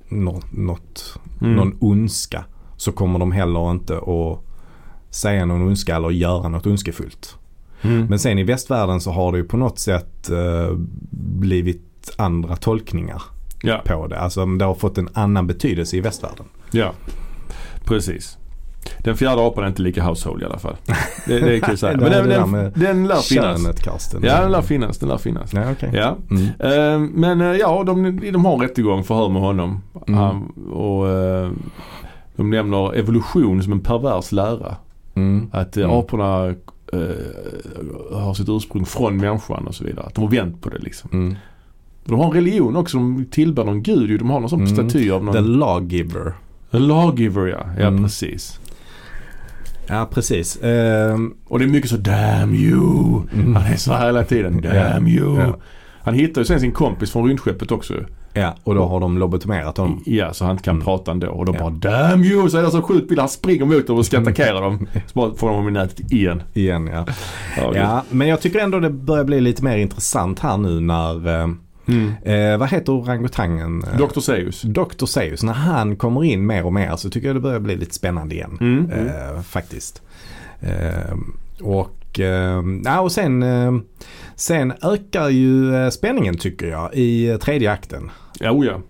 någon ondska, så kommer de heller inte att säga någon ondska eller göra något ondskefullt. Men sen i västvärlden så har det ju på något sätt blivit andra tolkningar på det. Alltså det har fått en annan betydelse i västvärlden. Ja, precis. Den fjärde apan är inte lika household i alla fall. Det är kul så här. Men den lär finnas. Karsten. Ja, den lär finnas. Nej, okay. Ja. Men ja, de har en rättegång förhör med honom. Och de nämner evolution som en pervers lära. Att aporna har sitt ursprung från människan och så vidare. Att de har vänt på det liksom. De har en religion också. De tillber någon gud. De har någon sån staty av någon... The lawgiver. The lawgiver, ja. Ja, precis. Ja, precis. Och det är mycket så, damn you. Han är så här hela tiden, damn you. Han hittar ju sen sin kompis från rymdskeppet också. Ja, och då har de lobotomerat honom. Ja, så han kan prata ändå. Och de bara, damn you! Så är det så sjukt bild. Han springer mot dem och ska attackera dem. Så bara får de honom i nätet igen. Igen, ja. Ja, men jag tycker ändå det börjar bli lite mer intressant här nu när... vad heter orangutangen? Dr. Seuss. Dr. Seuss. När han kommer in mer och mer så tycker jag det börjar bli lite spännande igen. Faktiskt. Och sen ökar ju spänningen tycker jag i tredje akten. Ja.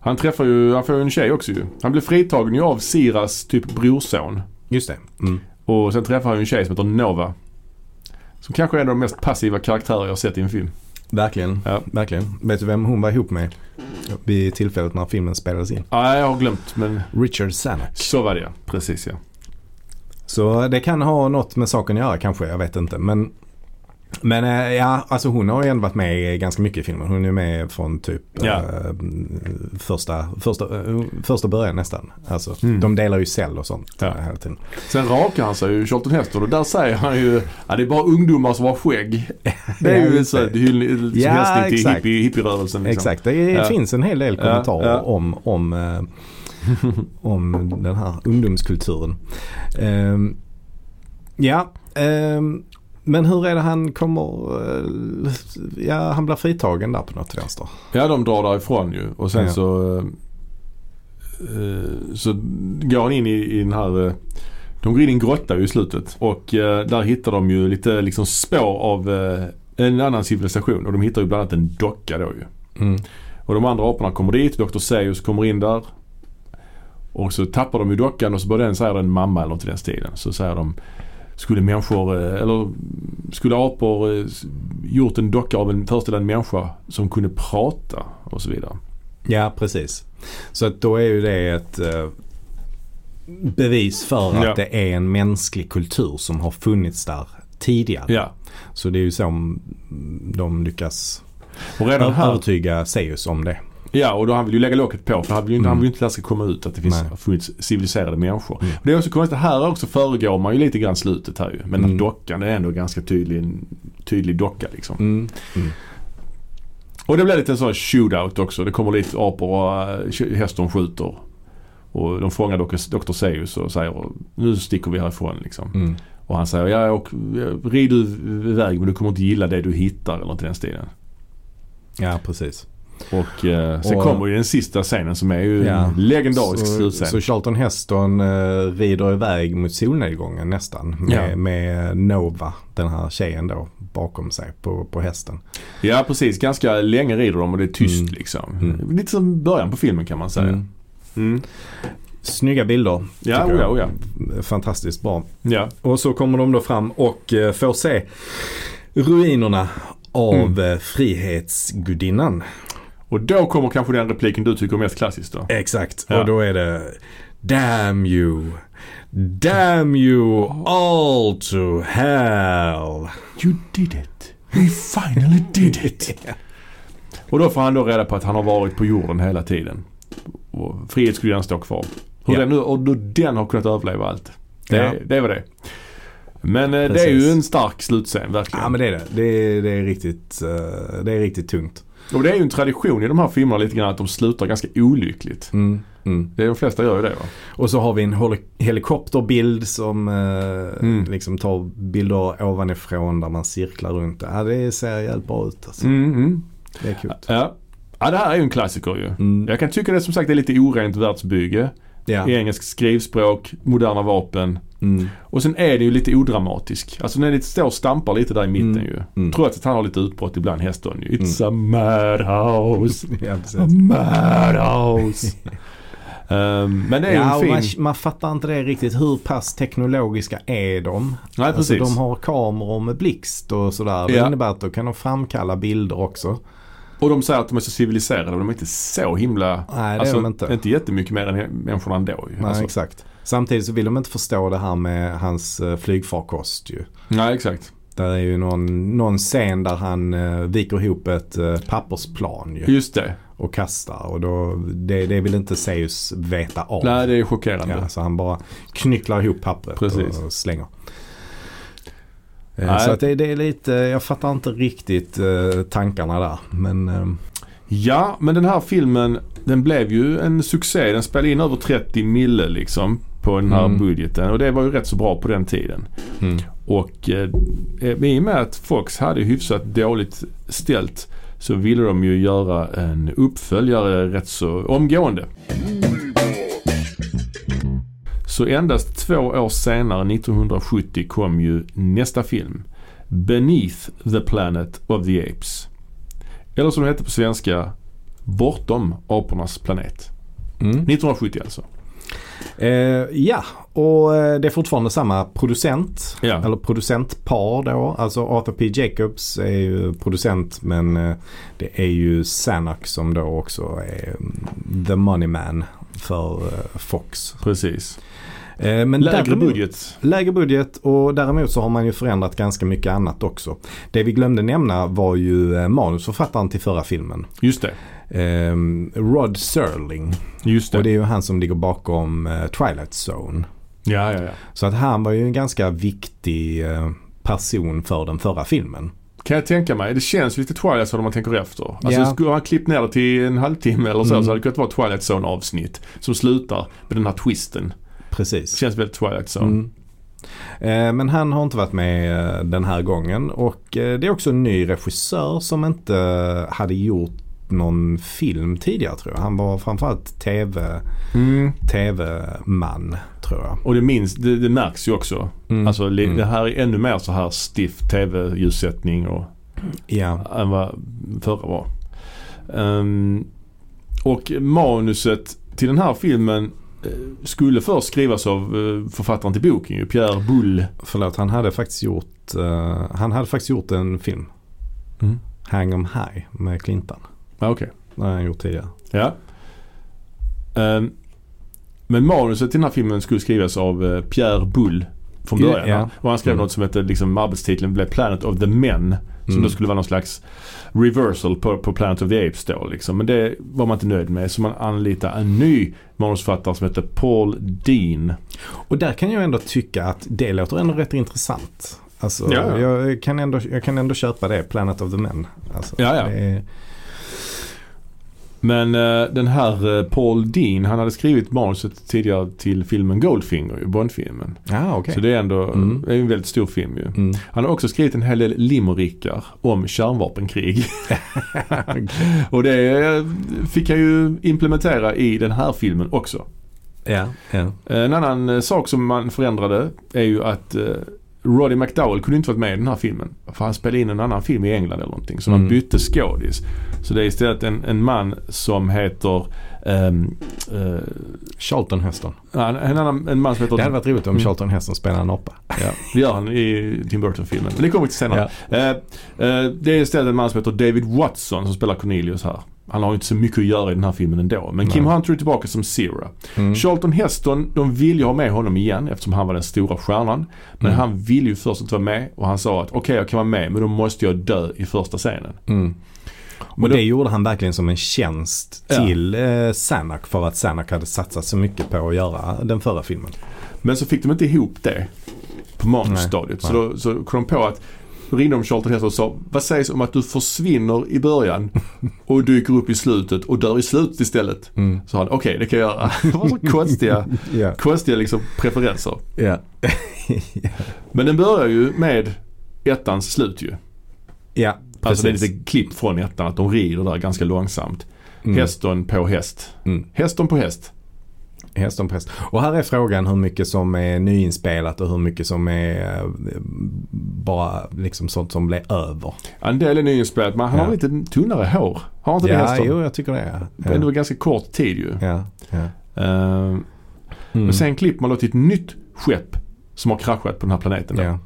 Han får ju en tjej också ju. Han blir fritagen ju av Siras typ brorson. Just det. Och sen träffar han ju en tjej som heter Nova. Som kanske är en av de mest passiva karaktärer jag har sett i en film. Verkligen, ja. Verkligen. Vet du vem hon var ihop med vid tillfället när filmen spelades in? Ja, jag har glömt, men... Richard Zanuck. Så var det, ja. Precis, ja. Så det kan ha något med saken att göra kanske, jag vet inte. Men ja, alltså hon har ju ändå varit med i ganska mycket i filmen. Hon är med från typ första början nästan. Alltså, de delar ju cell och sånt hela tiden. Sen rakar han sig ju Charlton Heston och där säger han ju det är bara ungdomar som har skägg. Det är ju så hyllning till hippierörelsen. Liksom. Exakt, det finns en hel del kommentarer om den här ungdomskulturen. Men hur är det han kommer... Ja, han blir fritagen där på något vänster. Ja, de drar därifrån ju. Och sen så går han in i den här... De går in i en grotta i slutet. Och där hittar de ju lite liksom spår av en annan civilisation. Och de hittar ju bland annat en docka då ju. Och de andra aporna kommer dit. Dr. Seuss kommer in där. Och så tappar de ju dockan. Och så börjar den säga den mamma eller något i den stilen. Så säger de... Skulle apor gjort en docka av en förställande människa som kunde prata och så vidare. Ja, precis. Så att då är ju det ett bevis för att det är en mänsklig kultur som har funnits där tidigare. Ja. Så det är ju som de lyckas övertyga Seuss om det. Ja, och då han vill ju lägga locket på för han vill ju inte läsa komma ut att det finns civiliserade människor. Och det är också konstigt, här också föregår man ju lite grann slutet här ju. Men den dockan, det är ändå ganska tydlig docka liksom. Och det blir lite en sån shootout också. Det kommer lite apor och hästen skjuter. Och de fångar Dr. Seuss och säger nu sticker vi härifrån liksom. Och han säger jag rid du iväg men du kommer inte gilla det du hittar eller något i den stilen. Ja, precis. Och sen kommer ju den sista scenen som är ju en legendarisk slutscen. Så Charlton Heston rider iväg mot solnedgången nästan med Nova, den här tjejen då, bakom sig på hästen. Ja, precis. Ganska länge rider de och det är tyst liksom. Lite som början på filmen kan man säga. Snygga bilder. Ja. Fantastiskt bra. Ja. Och så kommer de då fram och får se ruinerna av frihetsgudinnan. Och då kommer kanske den repliken du tycker är mest klassiskt då. Exakt. Ja. Och då är det damn you all to hell. You did it. We finally did it. Och då får han då reda på att han har varit på jorden hela tiden. Och frihetsgudinnan står kvar. Den har kunnat överleva allt. Det var det. Men precis. Det är ju en stark slutscen verkligen. Ja, men det är det. Det är riktigt tungt. Och det är ju en tradition i de här filmerna lite grann att de slutar ganska olyckligt. Det är de flesta gör ju det, va? Och så har vi en helikopterbild som liksom tar bilder ovanifrån där man cirklar runt. Ja, det ser jävligt bra ut alltså. Det är kul. Ja, det här är ju en klassiker ju. Jag kan tycka det som sagt är lite orent världsbygge. Engelsk skrivspråk, moderna vapen. Och sen är det ju lite odramatisk. Alltså när det står och stampar lite där i mitten ju. Tror jag att han har lite utbrott ibland, hästen ju. It's a madhouse. A madhouse. Men det är ju en fin... Man fattar inte det riktigt. Hur pass teknologiska är de? Nej, alltså, precis. De har kameror med blixt och sådär. Det innebär att de kan framkalla bilder också. Och de säger att de är så civiliserade och de är inte så himla... Nej, alltså, inte jättemycket mer än människorna ändå. Nej, alltså. Exakt. Samtidigt så vill de inte förstå det här med hans flygfarkost ju. Nej, exakt. Det är ju någon scen där han viker ihop ett pappersplan ju. Just det. Och kastar. Och då, det vill inte Seuss veta av. Nej, det är chockerande. Ja, så han bara knycklar ihop pappret. Precis. Och slänger. Så att det är lite, jag fattar inte riktigt tankarna där. Men Ja, men den här filmen, den blev ju en succé. Den spelade in över 30 mille liksom på den här budgeten. Och det var ju rätt så bra på den tiden. Mm. Och i och med att Fox hade hyfsat dåligt ställt så ville de ju göra en uppföljare rätt så omgående. Så endast 2 år senare, 1970, kom ju nästa film. Beneath the Planet of the Apes. Eller som det heter på svenska, Bortom apornas planet. 1970 alltså. Ja, och det är fortfarande samma producent, ja. Eller producentpar då. Alltså Arthur P. Jacobs är ju producent, men det är ju Zanuck som då också är the money man för Fox. Precis. Men lägre budget, och däremot så har man ju förändrat ganska mycket annat också. Det vi glömde nämna var ju manusförfattaren till förra filmen. Just det. Rod Serling. Just det. Och det är ju han som ligger bakom Twilight Zone. Ja. Så att han var ju en ganska viktig person för den förra filmen. Kan jag tänka mig. Det känns lite Twilight Zone om man tänker efter. Alltså skulle han klippt ner det till en halvtimme eller så, så hade det kunnat vara Twilight Zone-avsnitt som slutar med den här twisten. Precis. Känns väldigt Twilight Zone. Men han har inte varit med den här gången, och det är också en ny regissör som inte hade gjort någon film tidigare, tror jag. Han var framförallt tv-man, tror jag. Och det märks ju också. Alltså det här är ännu mer så här stiff tv-ljussättning och än vad förra var. Och manuset till den här filmen skulle först skrivas av författaren till boken, Pierre Boulle. Förlåt, han hade faktiskt gjort en film. Hang 'em High med Clinton. Okej. Det har han gjort tidigare. Ja. Men manuset till den här filmen skulle skrivas av Pierre Boulle från början. Yeah. Och han skrev något som hette, liksom, arbetstiteln blev Planet of the Men, som då skulle vara någon slags reversal på Planet of the Apes då, liksom. Men det var man inte nöjd med, så man anlitade en ny manusförfattare som heter Paul Dean. Och där kan jag ändå tycka att det låter ändå rätt intressant. Alltså, jag kan ändå köpa det, Planet of the Men. Alltså, Men den här Paul Dean, han hade skrivit manuset tidigare till filmen Goldfinger, Bondfilmen. Okay. Så det är ändå det är en väldigt stor film ju. Han har också skrivit en hel del limerickar om kärnvapenkrig. Och det fick han ju implementera i den här filmen också. En annan sak som man förändrade är ju att Roddy McDowell kunde inte varit med i den här filmen, för han spelade in en annan film i England eller någonting, så han bytte skådis. Så det är istället en man som heter Charlton Heston. En man som heter... Det hade varit roligt om Charlton Heston spelar en oppa. Ja, det gör han i Tim Burton-filmen, men det kommer till senare. Det är istället en man som heter David Watson som spelar Cornelius här. Han har ju inte så mycket att göra i den här filmen ändå. Men Kim Hunter är tillbaka som Zira. Charlton Heston, de vill ju ha med honom igen eftersom han var den stora stjärnan. Men han vill ju först inte vara med, och han sa att okej, jag kan vara med, men då måste jag dö i första scenen. Och det gjorde han verkligen som en tjänst till Zanuck, för att Zanuck hade satsat så mycket på att göra den förra filmen. Men så fick de inte ihop det på manusstadiet. Så kom de på att ringde om Charlton Heston och sa, vad sägs om att du försvinner i början och dyker upp i slutet och dör i slutet istället? Så han, okej, det kan jag göra. Det var så konstiga liksom preferenser. Men den börjar ju med ettans slut ju. Alltså det är lite klipp från ettan att de rider där ganska långsamt. Hästen på häst. Hästen på häst. Och här är frågan hur mycket som är nyinspelat och hur mycket som är bara liksom sånt som blev över. En del är nyinspelat, men han har lite tunnare hår. Har inte det hästen? Jo, jag tycker det. Men det var ganska kort tid ju. Och sen klipper man då till ett nytt skepp som har kraschat på den här planeten där.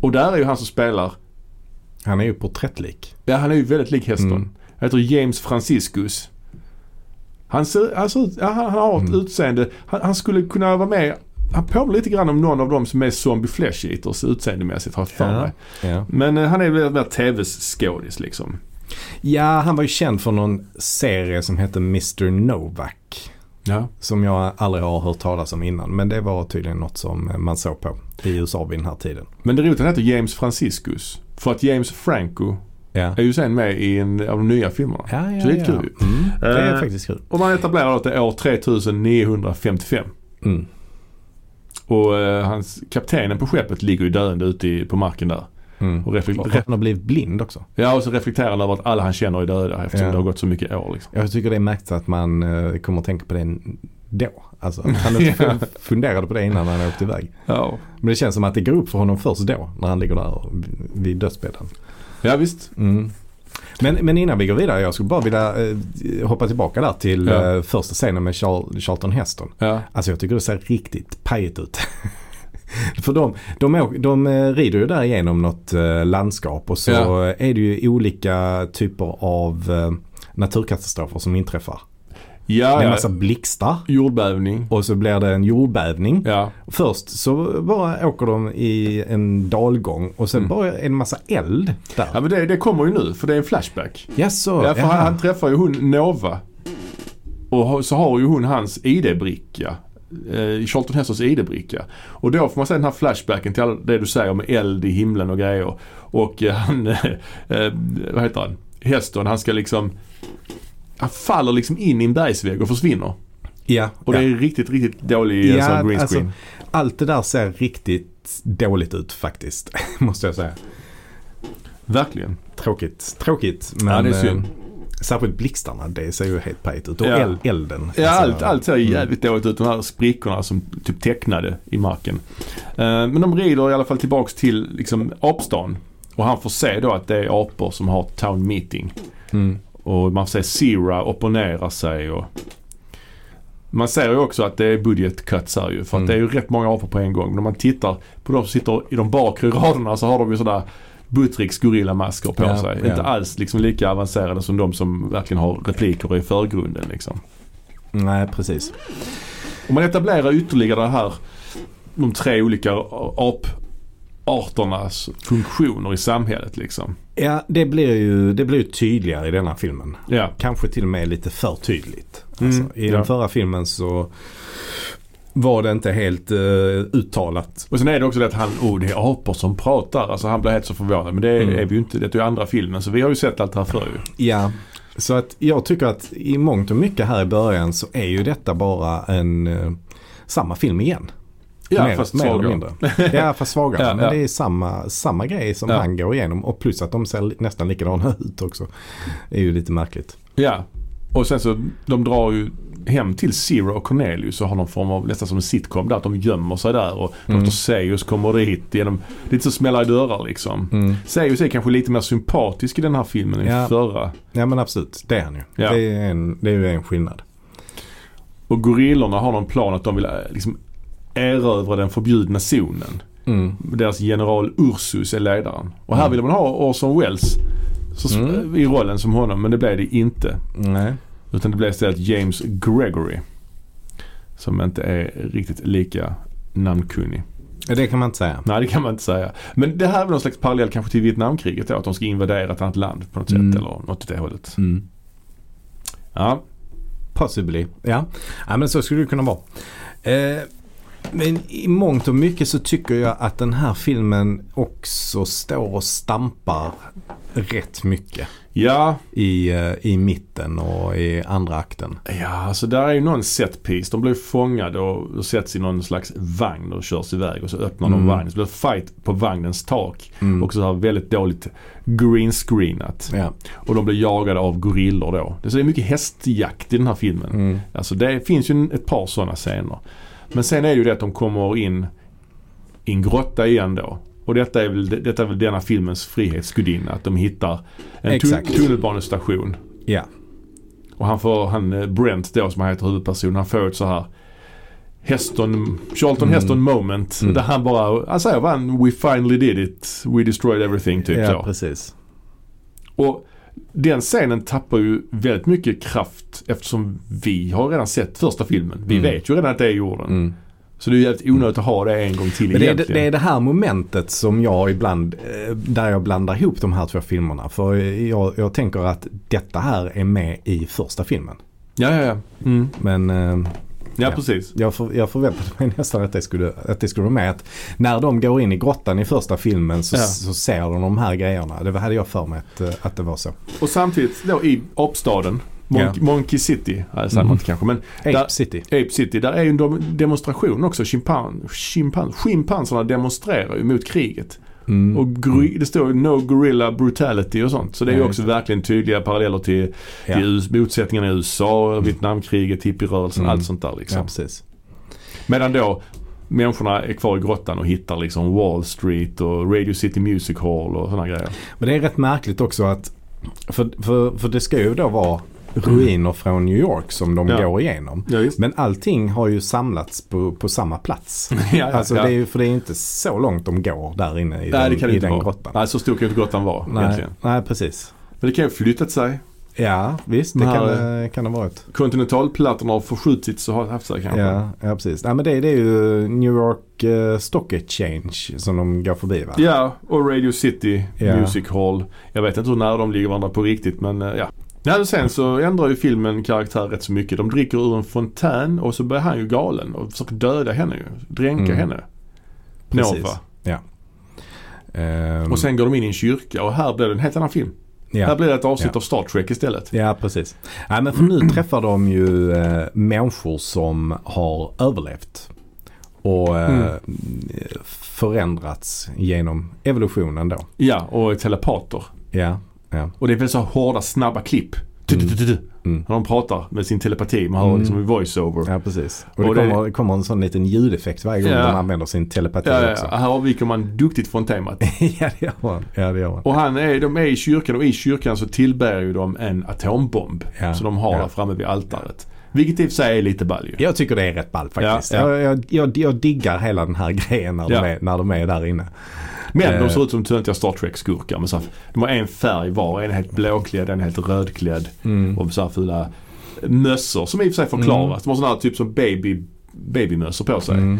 Och där är ju han som spelar. Han är ju porträttlik. Ja, han är ju väldigt lik hästen. Han heter James Franciscus. Han har ett utseende. Han skulle kunna vara med. Han påminner lite grann om någon av dem som är zombie flesh eaters utseendemässigt, har för mig. Men han är väl mer tv-skådis liksom. Ja, han var ju känd för någon serie som hette Mr. Novak. Som jag aldrig har hört talas om innan. Men det var tydligen något som man såg på i USA vid den här tiden. Men det roligt, han heter James Franciscus. För att James Franco Ja. Är ju sen med i en av de nya filmerna. Ja, så det är kul. Ja. Mm. Det är faktiskt kul. Och man etablerar att det är år 3955. Mm. Och hans kaptenen på skeppet ligger ju döende ute på marken där. Mm. Och han har blivit blind också. Ja, och så reflekterar han över att alla han känner är döda eftersom det har gått så mycket år. Liksom. Jag tycker det är märkt att man kommer att tänka på det då. Alltså, han funderade på det innan han åkte iväg. Ja. Men det känns som att det går upp för honom först då, när han ligger där vid dödsbädden. Ja, visst. Mm. Men innan vi går vidare, jag skulle bara vilja hoppa tillbaka där till första scenen med Charlton Heston. Ja. Alltså jag tycker det ser riktigt pajigt ut. För de rider ju där igenom något landskap och så är det ju olika typer av naturkatastrofer som inträffar. Ja, en massa blixtar. Jordbävning. Och så blir det en jordbävning. Ja. Först så bara åker de i en dalgång och sen bara en massa eld där. Ja, men det kommer ju nu för det är en flashback. Jaså, ja, för han träffar ju hon Nova. Och så har ju hon hans ID-bricka. Charlton Hestons ID-bricka. Och då får man se den här flashbacken till det du säger om eld i himlen och grejer. Och han vad heter han? Heston, han ska liksom han faller liksom in i en bergsväg och försvinner. Ja. Och det är riktigt, riktigt dålig sån green screen. Alltså, allt det där ser riktigt dåligt ut faktiskt, måste jag säga. Verkligen. Tråkigt. Men, ja, det är synd. Särskilt blixtarna, det ser ju helt pajigt ut. Och elden. Ja, alltså, allt ser jävligt dåligt ut. De här sprickorna som typ tecknade i marken. Men de rider i alla fall tillbaks till liksom, apstan. Och han får se då att det är apor som har town meeting. Mm. Och man ser Sira opponera sig och man ser ju också att det är budgetcuts här ju för att det är ju rätt många apor på en gång. Men om man tittar på de som sitter i de bakre raderna så har de ju sådana Buttricks gorillamasker på sig. Inte alls liksom lika avancerade som de som verkligen har repliker i förgrunden liksom. Nej, precis. Om man etablerar ytterligare det här de tre olika arternas funktioner i samhället liksom. Ja, det blir ju tydligare i den här filmen. Ja. Kanske till och med lite för tydligt. Alltså, i den förra filmen så var det inte helt uttalat. Och sen är det också det att han, det är apor som pratar. Alltså han blir helt så förvånad. Men det är vi ju inte, det är ju andra filmen. Så vi har ju sett allt det här förr ju. Ja, så att jag tycker att i mångt och mycket här i början så är ju detta bara en samma film igen. Ja, mer, fast svagare. Ja, fast svagare. Ja, men det är samma grej som han går igenom. Och plus att de ser nästan likadana ut också. Det är ju lite märkligt. Ja, och sen så de drar ju hem till Zero och Cornelius och har någon form av, nästan som en sitcom där, att de gömmer sig där och Dr. Seuss kommer dit genom lite så smälla i dörrar liksom. Seuss är kanske lite mer sympatisk i den här filmen än förra. Ja, men absolut. Det är han ju. Ja. Det är ju en skillnad. Och gorillorna har någon plan att de vill liksom erövra den förbjudna zonen. Deras general Ursus är ledaren. Och här ville man ha Orson Welles i rollen som honom, men det blev det inte. Nej. Utan det blev istället James Gregory som inte är riktigt lika namnkunnig. Det kan man inte säga. Nej, det kan man inte säga. Men det här är väl någon slags parallell kanske till Vietnamkriget då, att de ska invadera ett annat land på något sätt eller något åt det hållet. Mm. Ja. Possibly. Ja, men så skulle det kunna vara. Men i mångt och mycket så tycker jag att den här filmen också står och stampar rätt mycket. Ja. I mitten och i andra akten. Ja, så där är ju någon setpiece. De blir fångade och sätts i någon slags vagn och körs iväg och så öppnar de vagnen. Så blir det fight på vagnens tak och så har väldigt dåligt greenscreenat. Ja. Och de blir jagade av gorillor då. Det är mycket hästjakt i den här filmen. Alltså det finns ju ett par sådana scener. Men sen är det ju det att de kommer in i en grotta igen då. Och detta är väl denna filmens frihetsgudinna. Att de hittar en tunnelbanestation. Yeah. Och han Brent då, som han heter huvudpersonen, han får ett så här Charlton Heston moment. Där han bara, han säger "We finally did it. We destroyed everything." Typ. Ja, precis. Och den scenen tappar ju väldigt mycket kraft eftersom vi har redan sett första filmen. Vi vet ju redan att det är jorden. Så det är jävligt onödigt att ha det en gång till. Men det är det här momentet som jag ibland, där jag blandar ihop de här två filmerna. För jag tänker att detta här är med i första filmen. Ja. Men Ja, precis. Jag förväntade mig nästan att det skulle vara med. Att när de går in i grottan i första filmen så ser de här grejerna. Det hade jag för mig att det var så. Och samtidigt då i Apstaden, Monkey City, alltså kanske, men Ape City, där är ju en demonstration också. Schimpanserna demonstrerar ju mot kriget. Mm. Och det står no gorilla brutality och sånt. Så det är ju också verkligen tydliga paralleller till motsättningarna i USA, Vietnamkriget, hippierörelsen, allt sånt där liksom. Ja, precis. Medan då människorna är kvar i grottan och hittar liksom Wall Street och Radio City Music Hall och såna grejer. Men det är rätt märkligt också att för det ska ju då vara ruiner från New York som de går igenom. Ja, men allting har ju samlats på samma plats. Det är ju, för det är inte så långt de går där inne i den grottan. Nej, så stor kan inte grottan vara egentligen. Nej, precis. Men det kan ju flyttat sig. Ja, visst. Det kan det ha varit. Kontinentalplattorna har förskjutits och har haft sig kanske. Ja, precis. Nej, men det är ju New York Stock Exchange som de går förbi, va? Ja, och Radio City Music Hall. Jag vet inte hur nära de ligger varandra på riktigt, men ja. Ja, sen så ändrar ju filmen karaktär rätt så mycket. De dricker ur en fontän och så börjar han ju galen och försöker döda henne, dränka henne. Precis. Nova. Ja. Och sen går de in i en kyrka och här blir det en helt annan film. Ja. Här blir det ett avsnitt av Star Trek istället. Ja, precis. Nej, men för nu träffar de ju människor som har överlevt och förändrats genom evolutionen då. Ja, och telepater. Ja. Och det är väl så hårda, snabba klipp. När de pratar med sin telepati. Man har liksom en voiceover. Ja, precis. Och det kommer en sån liten ljudeffekt varje gång de använder sin telepati också. Här avviker man duktigt från temat. Ja, det gör man. Och de är i kyrkan, och i kyrkan så tillbär ju de en atombomb som de har där framme vid altaret. Vilket i och för sig är lite ball ju. Jag tycker det är rätt ball faktiskt. Ja. Jag diggar hela den här grejen när de är där inne. Men de ser ut som töntiga Star Trek-skurkar. Men så här, de har en färg var. En är helt blåklädd, en är helt rödklädd. Och så här fula mössor som i och för sig förklaras. De har sådana här typ som babymössor på sig.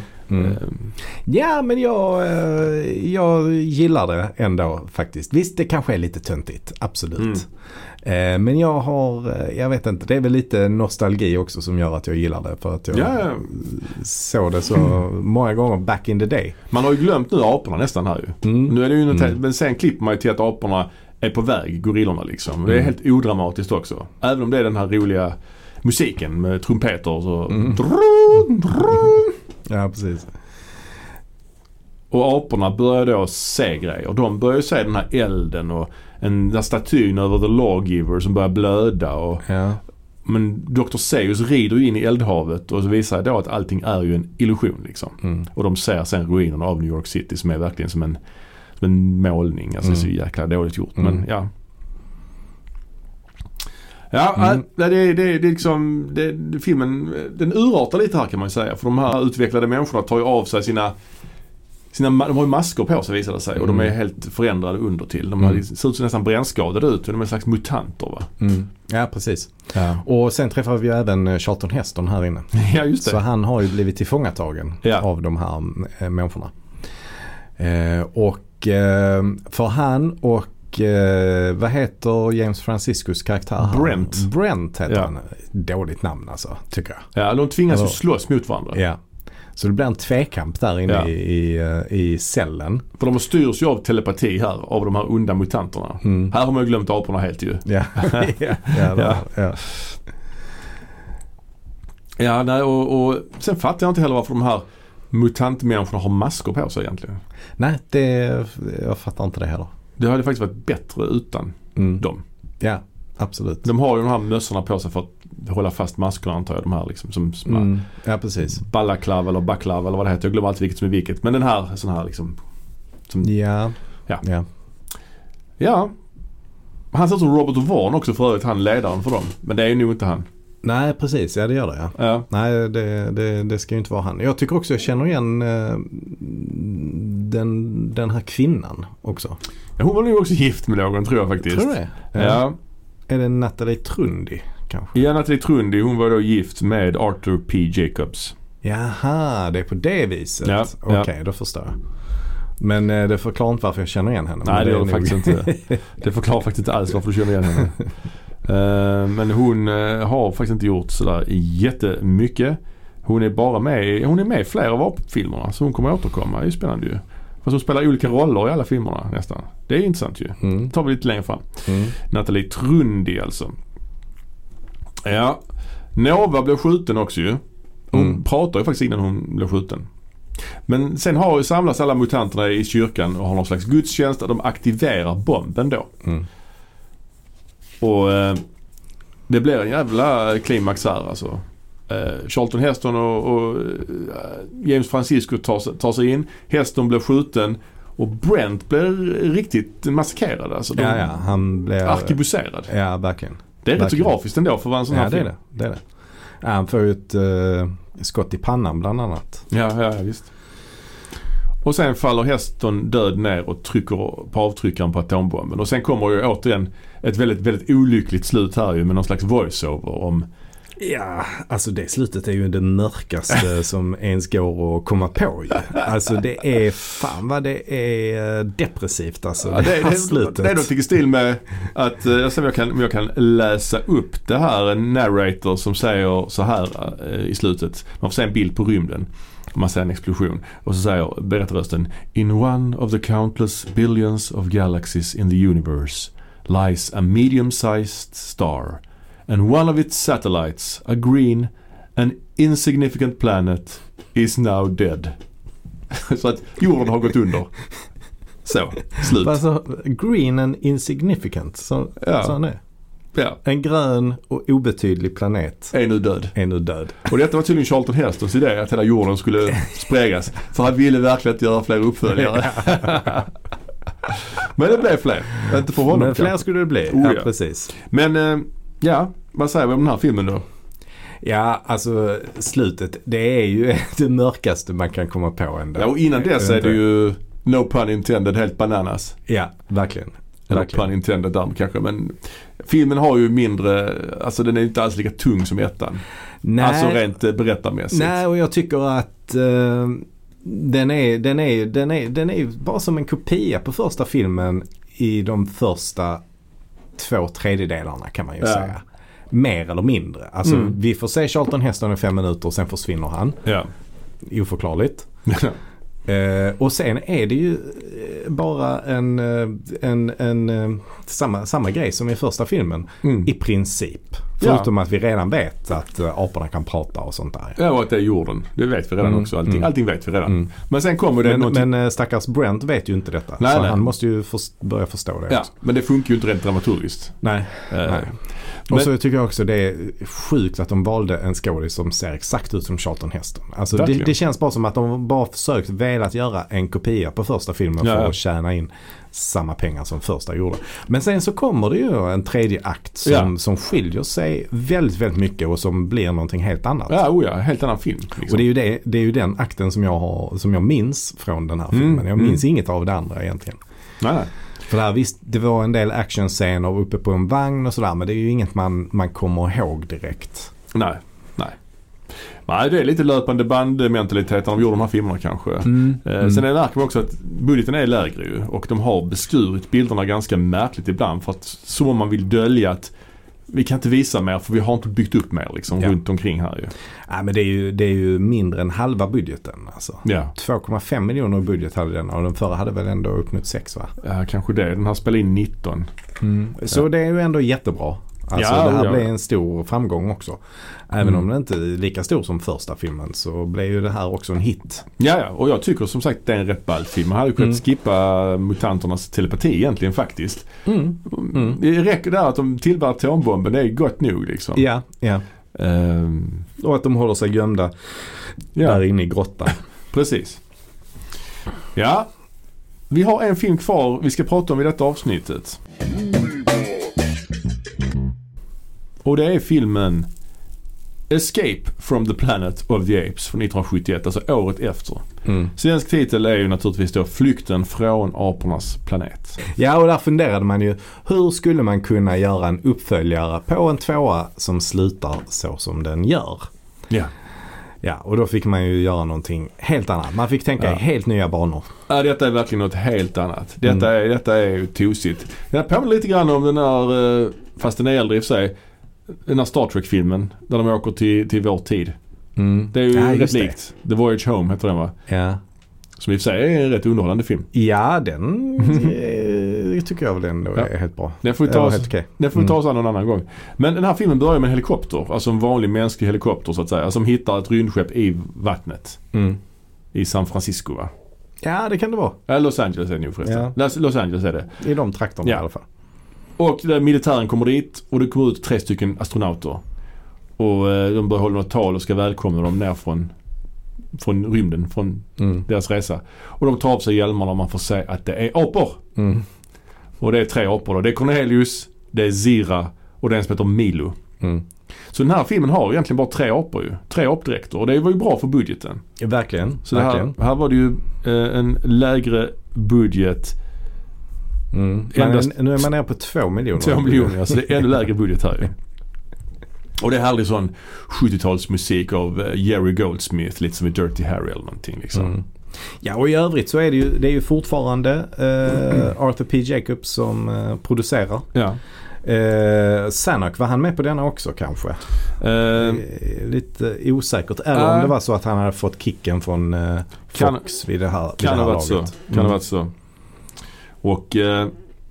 Ja, men jag gillar det ändå faktiskt. Visst, det kanske är lite töntigt. Absolut. Men jag vet inte, det är väl lite nostalgi också som gör att jag gillar det. För att jag såg det så många gånger back in the day. Man har ju glömt nu aporna nästan här ju. Nu är det ju men sen klipper man ju till att aporna är på väg, gorillorna liksom. Det är helt odramatiskt också. Även om det är den här roliga musiken med trumpeter och så. Drun, drun. Ja, precis. Och aporna börjar då se grejer. De börjar se den här elden och den här statyn över The Lawgiver som börjar blöda. Men Dr. Seuss rider ju in i eldhavet och så visar då att allting är ju en illusion liksom. Och de ser sen ruinerna av New York City som är verkligen som en målning. Alltså så jäkla dåligt gjort. Men det är liksom filmen, den urartar lite här kan man ju säga. För de här utvecklade människorna tar ju av sig de har ju maskor på sig, visar det sig. Och de är helt förändrade under till. De ser ut som nästan brännskadade ut. De är en slags mutanter, va? Ja, precis. Ja. Och sen träffar vi ju även Charlton Heston här inne. Ja, just det. Så han har ju blivit tillfångatagen av de här människorna. För han och vad heter James Franciscus karaktär? Brent heter han. Dåligt namn alltså, tycker jag. Ja, de tvingas ju slåss mot varandra. Ja. Så det blir en tvekamp där inne i cellen. För de styrs ju av telepati här, av de här onda mutanterna. Här har man ju glömt aporna helt ju. Och sen fattar jag inte heller varför de här mutantmänniskorna har maskor på sig egentligen. Nej, jag fattar inte det heller. Det hade faktiskt varit bättre utan dem. Ja, absolut. De har ju de här mössorna på sig för att hålla fast maskorna, antar jag, de här liksom som precis. Balaklav eller baklav eller vad det heter, jag glömmer alltid vilket som är vilket, men den här sån här liksom som, han ser som Robert Vaughn också för övrigt, han ledaren för dem, men det är ju nog inte han. Nej, precis. Ja, det gör det, Nej, det ska ju inte vara han. Jag tycker också jag känner igen den här kvinnan också. Ja, hon var nog också gift med någon, tror jag faktiskt. Tror du det? Ja. Är det Natalie Trundi? Ja, Natalie Trundi, hon var då gift med Arthur P. Jacobs. Jaha, det är på det viset. Ja, Okej, då förstår jag. Men det förklarar inte varför jag känner igen henne. Nej, det är faktiskt inte. Det förklarar faktiskt inte alls varför jag känner igen henne. Men hon har faktiskt inte gjort sådär jättemycket. Hon är bara med, hon är med i flera av filmerna, så hon kommer återkomma. Det är spännande ju. Fast hon spelar olika roller i alla filmerna nästan. Det är intressant ju. Det tar vi lite längre fram. Nathalie Trundi alltså. Ja. Nova blev skjuten också ju. Hon pratar ju faktiskt innan hon blev skjuten. Men sen har ju samlats alla mutanterna i kyrkan och har någon slags gudstjänst där de aktiverar bomben då. Och det blir en jävla klimax här alltså. Charlton Heston och James Francisco tar sig in. Heston blev skjuten och Brent blev riktigt massakrerad alltså. Ja, han blev arkebuserad. Ja, verkligen. Det är rätt så grafiskt ändå för vad en sån här film. Det är det. Ja, han får ut skott i pannan bland annat. Ja, visst. Och sen faller Heston död ner och trycker på avtryckaren på atombomben. Och sen kommer ju återigen ett väldigt, väldigt olyckligt slut här ju med någon slags voiceover om... Ja, alltså det slutet är ju det mörkaste som ens går att komma på ju. Alltså det är fan vad det är depressivt alltså. Ja, det är slutet. Det är något i stil med att jag kan läsa upp det här, en narrator som säger så här i slutet. Man får se en bild på rymden. Man ser en explosion och så säger berättarrösten: "In one of the countless billions of galaxies in the universe lies a medium-sized star. And one of its satellites, a green and insignificant planet, is now dead." Så att jorden har gått under. Så, slut. Alltså, green and insignificant, så han är. Ja. En grön och obetydlig planet är nu död. Och detta var tydligen Charlton Hestons idé att hela jorden skulle sprägas. För han ville verkligen att göra fler uppföljare. Men det blev fler. Inte för honom. Men fler skulle det bli. Ja, precis. Men... ja, vad säger vi om den här filmen då? Ja, alltså slutet, det är ju det mörkaste man kan komma på ändå. Ja, och innan dess är det ju no pun intended, helt bananas. Ja, verkligen. No pun intended där kanske, men filmen har ju mindre, alltså den är inte alls lika tung som ettan. Nej, alltså rent berättarmässigt. Nej, och jag tycker att... den är bara som en kopia på första filmen i de första 2/3 kan man ju säga. Mer eller mindre. Alltså, vi får se Charlton Heston i 5 minuter och sen försvinner han. Ja. Oförklarligt. Och sen är det ju bara en samma grej som i första filmen. I princip. Förutom att vi redan vet att aporna kan prata och sånt där. Ja, och att det är jorden. Det vet vi redan också. Allting vet vi redan. Men sen kommer det... Men stackars Brent vet ju inte detta. Nej, så han måste ju börja förstå det. Ja, men det funkar ju inte rent dramaturgiskt. Nej. Och så tycker jag också det är sjukt att de valde en skådis som ser exakt ut som Charlton Heston. Alltså det känns bara som att de bara försökt velat göra en kopia på första filmen för att tjäna in samma pengar som första gjorde. Men sen så kommer det ju en tredje akt som skiljer sig väldigt, väldigt mycket och som blir någonting helt annat. Ja, helt annan film. Liksom. Och det är ju den akten som jag minns från den här filmen. Jag minns inget av det andra egentligen. Nej. För där, visst, det var en del actionscener uppe på en vagn och sådär, men det är ju inget man kommer ihåg direkt. Nej, det är lite löpande bandmentaliteten de gjorde de här filmerna kanske. Sen är det också att budgeten är lägre ju, och de har beskurit bilderna ganska märkligt ibland för att så man vill dölja att vi kan inte visa mer för vi har inte byggt upp mer liksom runt omkring här ju. Ja, men det är ju mindre än halva budgeten alltså. Ja. 2,5 miljoner i budget hade den och den förra hade väl ändå upp mot 6 va? Ja, kanske det. Den här spelade in 19. Så det är ju ändå jättebra. Alltså det här blev en stor framgång också. Även om den inte är lika stor som första filmen så blev ju det här också en hit. Ja, och jag tycker som sagt det är en rätt ball film. Man hade ju kunnat skippa mutanternas telepati egentligen faktiskt. Det räcker där att de tillbär atombomben, det är gott nog liksom. Ja. Och att de håller sig gömda där inne i grottan. Precis. Ja, vi har en film kvar vi ska prata om i detta avsnittet. Och det är filmen Escape from the Planet of the Apes från 1971, alltså året efter. Svensk titel är ju naturligtvis då Flykten från apornas planet. Ja, och där funderade man ju hur skulle man kunna göra en uppföljare på en tvåa som slutar så som den gör. Ja, och då fick man ju göra någonting helt annat. Man fick tänka i helt nya banor. Ja, detta är verkligen något helt annat. Detta är ju tosigt. Jag påminner lite grann om den här, fast den är äldre i sig, den här Star Trek-filmen där de åker till vår tid Mm. Det är ju rätt likt. The Voyage Home heter den, va? Ja. Som i och för sig är en rätt underhållande film. Ja, den tycker jag väl ändå är helt bra. Den får vi ta oss, an någon annan gång. Men den här filmen börjar med en helikopter. Alltså en vanlig mänsklig helikopter så att säga. Som hittar ett rymdskepp i vattnet. Mm. I San Francisco, va? Ja, det kan det vara. Ja, Los Angeles är det nu förresten. Ja. Los Angeles är det. I de traktorna i alla fall. Och där militären kommer dit och det kommer ut 3 stycken astronauter. Och de börjar hålla något tal och ska välkomna dem ner från rymden, från deras resa. Och de tar av sig hjälmarna och man får se att det är apor. Mm. Och det är 3 apor då. Det är Cornelius, det är Zira och det är en som heter Milo. Mm. Så den här filmen har egentligen bara 3 apor ju. 3 apdräkter. Och det var ju bra för budgeten. Ja, verkligen. Så verkligen. Här var det ju en lägre budget. Mm. Nu är man ner på 2 miljoner. 2 miljoner, alltså det är ännu lägre budget här ju. Och det är aldrig sån 70-talsmusik av Jerry Goldsmith, lite som i Dirty Harry eller någonting liksom. Mm. Ja, och i övrigt så är det är ju fortfarande Arthur P. Jacobs som producerar. Ja. Sanak, var han med på denna också kanske? Lite osäkert. Eller om det var så att han hade fått kicken från Fox vid det här laget. Kan det ha varit så. Och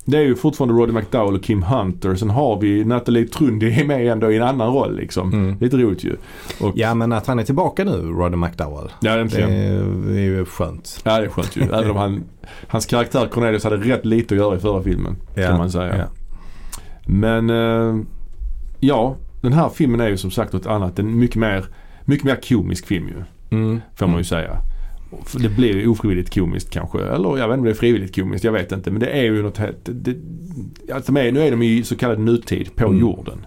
det är ju fortfarande Roddy McDowell och Kim Hunter. Sen har vi Natalie Trundi är med ändå i en annan roll liksom. Lite roligt ju. Och ja, men att han är tillbaka nu, Roddy McDowell. Ja, det är ju skönt. Ja, det är skönt ju. Även om hans karaktär Cornelius hade rätt lite att göra i förra filmen, kan man säga. Ja. Men den här filmen är ju som sagt något annat. En mycket mer komisk film ju. Får man ju säga. Det blir ju ofrivilligt komiskt kanske. Eller jag vet inte om det är frivilligt komiskt, jag vet inte. Men det är ju något helt... nu är de ju så kallad nutid på jorden.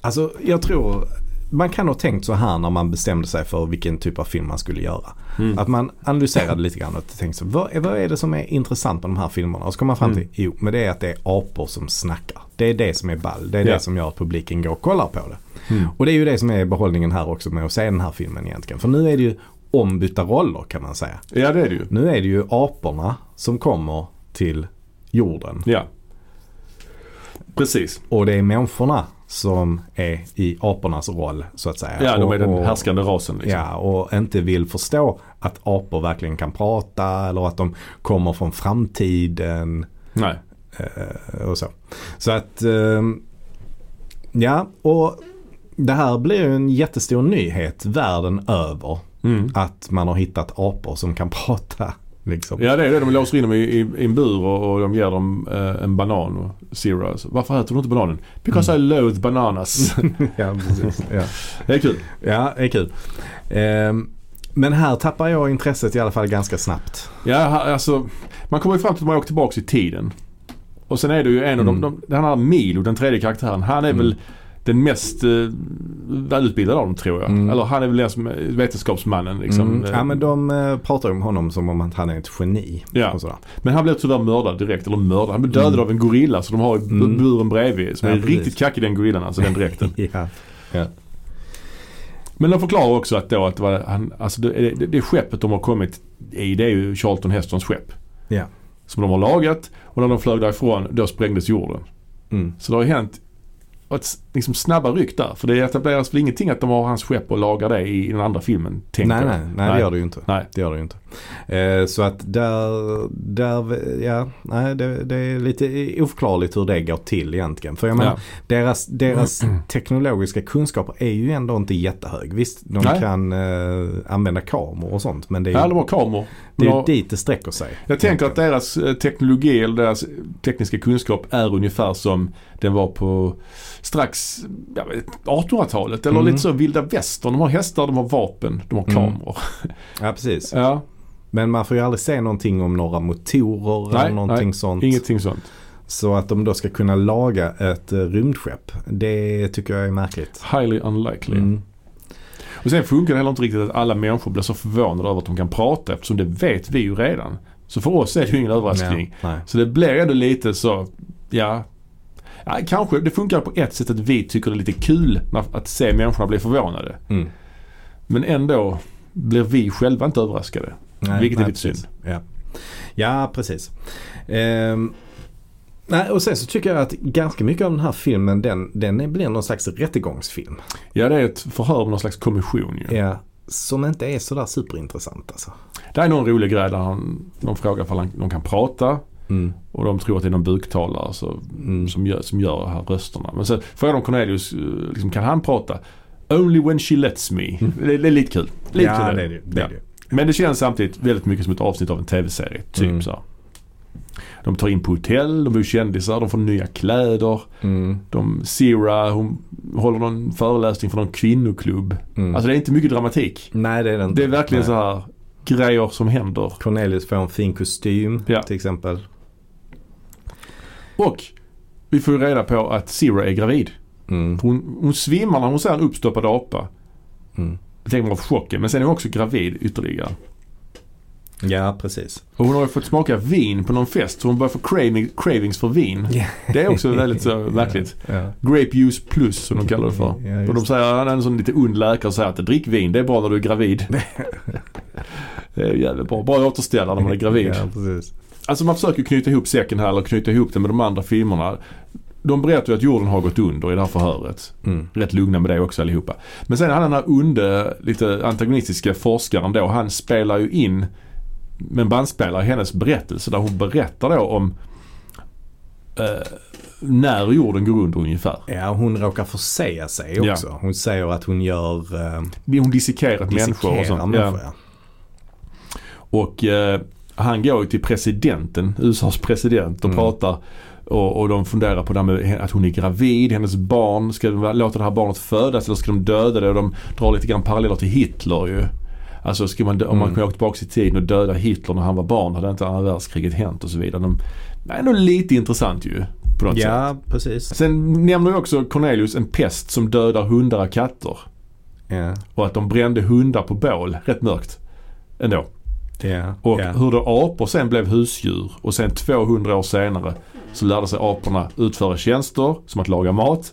Alltså jag tror... Man kan ha tänkt så här när man bestämde sig för vilken typ av film man skulle göra. Att man analyserade lite grann och tänkte så, vad är det som är intressant med de här filmerna? Och så kom man fram till, men det är att det är apor som snackar. Det är det som är ball. Det är det som gör att publiken går och kollar på det. Och det är ju det som är behållningen här också med att se den här filmen egentligen. För nu är det ju ombytta roller kan man säga. Ja, det är det ju. Nu är det ju aporna som kommer till jorden. Ja, precis. Och det är människorna som är i apornas roll så att säga. Ja, de är den härskande rasen liksom. Ja, och inte vill förstå att apor verkligen kan prata eller att de kommer från framtiden. Nej. Och så. Så att och det här blir ju en jättestor nyhet världen över. Att man har hittat apor som kan prata liksom. Ja, det är det. De låser in dem i en bur och de ger dem en banan och Zero. Alltså. Varför äter de inte bananen? Because I loathe bananas. Ja, precis. Ja. Det är kul. Ja, det är kul. Men här tappar jag intresset i alla fall ganska snabbt. Ja, alltså man kommer ju fram till att man åker tillbaka i tiden. Och sen är det ju en av dem, den här Milo, den tredje karaktären. Han är väl den mest välutbildade av dem, tror jag. Eller han är väl vetenskapsmannen liksom. Ja, men de pratar om honom som om han är ett geni. Ja. Och sådär. Men han blev tyvärr mördad direkt. Eller mördad. Han blev dödad av en gorilla så de har buren bredvid. Som är riktigt kackig den gorillan, alltså den dräkten. Ja. Men de förklarar också att det var det skeppet de har kommit i, det är ju Charlton Hestons skepp. Ja. Som de har lagat. Och när de flög därifrån, då sprängdes jorden. Så det har ju hänt ett liksom snabba ryck där. För det etableras väl ingenting att de har hans skepp och lagar det i den andra filmen. Nej, det gör det ju inte. Så att det är lite oförklarligt hur det går till egentligen. För jag menar, deras teknologiska kunskaper är ju ändå inte jättehög. Visst, de kan använda kameror och sånt. Men det är ju, de har kameror. Det är ju dit det sträcker sig. Jag tänker att deras teknologi eller deras tekniska kunskap är ungefär som den var på strax 1800-talet eller lite så vilda västern. De har hästar, de har vapen, de har kameror. Ja, precis. Ja. Men man får ju aldrig se någonting om några motorer eller någonting sånt. Ingenting sånt. Så att de då ska kunna laga ett rymdskepp, det tycker jag är märkligt. Highly unlikely. Och sen funkar det heller inte riktigt att alla människor blir så förvånade över att de kan prata, eftersom det vet vi ju redan. Så för oss är det ju ingen överraskning. Nej. Så det blir ändå lite så, kanske det funkar på ett sätt att vi tycker det är lite kul att se människorna bli förvånade. Men ändå blir vi själva inte överraskade. Vilket är lite synd. Ja, precis. Nej, och sen så tycker jag att ganska mycket av den här filmen den blir någon slags rättegångsfilm. Ja, det är ett förhör med någon slags kommission ju. Ja, som inte är så där superintressant alltså. Det är någon rolig grej där de frågar om de kan prata. Mm. Och de tror att det är någon buktalare så, som gör här rösterna. Men så frågar de Cornelius liksom, kan han prata? Only when she lets me. Mm. Det är lite kul. Det är det. Men det känns samtidigt väldigt mycket som ett avsnitt av en tv-serie. Typ så här. De tar in på hotell, de blir kändisar, de får nya kläder. Mm. Sira, hon håller någon föreläsning för någon kvinnoklubb. Mm. Alltså det är inte mycket dramatik. Nej, det är det inte. Det är verkligen så här grejer som händer. Cornelius får en fin kostym till exempel. Och vi får reda på att Sira är gravid. Mm. Hon svimmar när hon ser en uppstoppad apa. Mm. Jag tänker man på chocken, men sen är hon också gravid ytterligare. Ja, precis. Och hon har ju fått smaka vin på någon fest så hon börjar få cravings för vin. Yeah. Det är också väldigt så verkligt. Yeah. Grape juice plus som de kallar det för. Yeah, och de säger, en sån lite ond läkare säger att drick vin, det är bra när du är gravid. Det är jävligt bra. Bara återställa när man är gravid. Ja, precis. Alltså man försöker knyta ihop säcken här eller knyta ihop det med de andra filmerna. De berättar ju att jorden har gått under i det här förhöret. Mm. Rätt lugna med det också allihopa. Men sen han den här under lite antagonistiska forskaren då, han spelar ju in men bandspelar hennes berättelse där hon berättar då om när jorden går under ungefär. Ja, hon råkar försäga sig också. Ja. Hon säger att hon gör... hon dissekerar människor och sånt. Människor, ja. Och han går ju till presidenten, USAs president och pratar och de funderar på det med att hon är gravid, hennes barn, ska de låta det här barnet födas eller ska de döda det? Och de drar lite grann paralleller till Hitler ju. Alltså ska man, om man kunde åka tillbaka i tiden och döda Hitler när han var barn, hade inte andra världskriget hänt och så vidare. Det är ändå lite intressant ju på något sätt. Precis. Sen nämner ju också Cornelius en pest som dödar hundar och katter. Yeah. Och att de brände hundar på bål, rätt mörkt ändå. Yeah. Och hur då apor sen blev husdjur och sen 200 år senare så lärde sig aporna utföra tjänster som att laga mat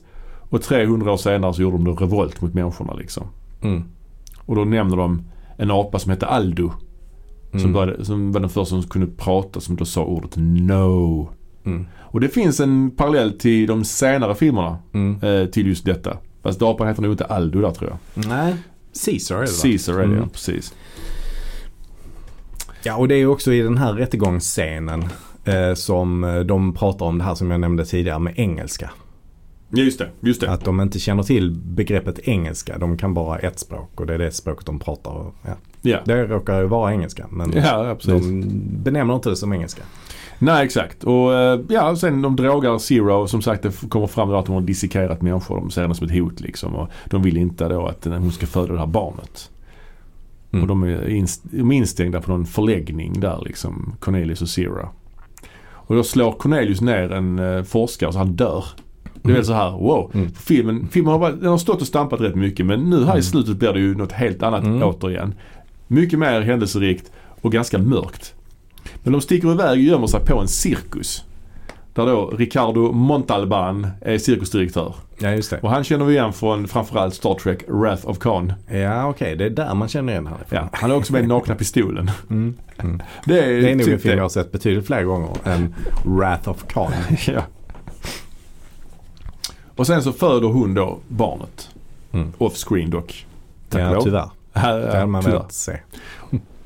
och 300 år senare så gjorde de då revolt mot människorna liksom. Mm. Och då nämner de en apa som hette Aldo som var den första som kunde prata som då sa ordet no. Mm. Och det finns en parallell till de senare filmerna till just detta. Fast apan heter nog inte Aldo där tror jag. Nej, Caesar är det. Caesar är det, ja, precis. Ja, och det är också i den här rättegångsscenen som de pratar om det här som jag nämnde tidigare med engelska. Ja, just det. Att de inte känner till begreppet engelska. De kan bara ett språk och det är det språket de pratar. Och, det råkar ju vara engelska, men de benämner inte det som engelska. Nej, exakt. Och sen de drogar Zero och som sagt det kommer fram att de har dissekerat människor. De ser henne som ett hot liksom och de vill inte då att hon ska föda det här barnet. Mm. Och de är instängda på någon förläggning där liksom, Cornelius och Zero. Och då slår Cornelius ner en forskare så han dör. Det är väl så här, wow. Mm. Filmen har stått och stampat rätt mycket, men nu här i slutet blir det ju något helt annat återigen. Mycket mer händelserikt och ganska mörkt. Men de sticker iväg och gömmer sig på en cirkus. Där då Ricardo Montalban är cirkusdirektör. Ja, just det. Och han känner vi igen från framförallt Star Trek Wrath of Khan. Ja, okej. Det är där man känner igen han. Ja, han är också med i Nakna pistolen. Mm. Det är nog en film jag har sett betydligt fler gånger än Wrath of Khan. Ja. Och sen så föder hon då barnet. Mm. Off-screen dock. Ja, tyvärr. Det hade man velat se.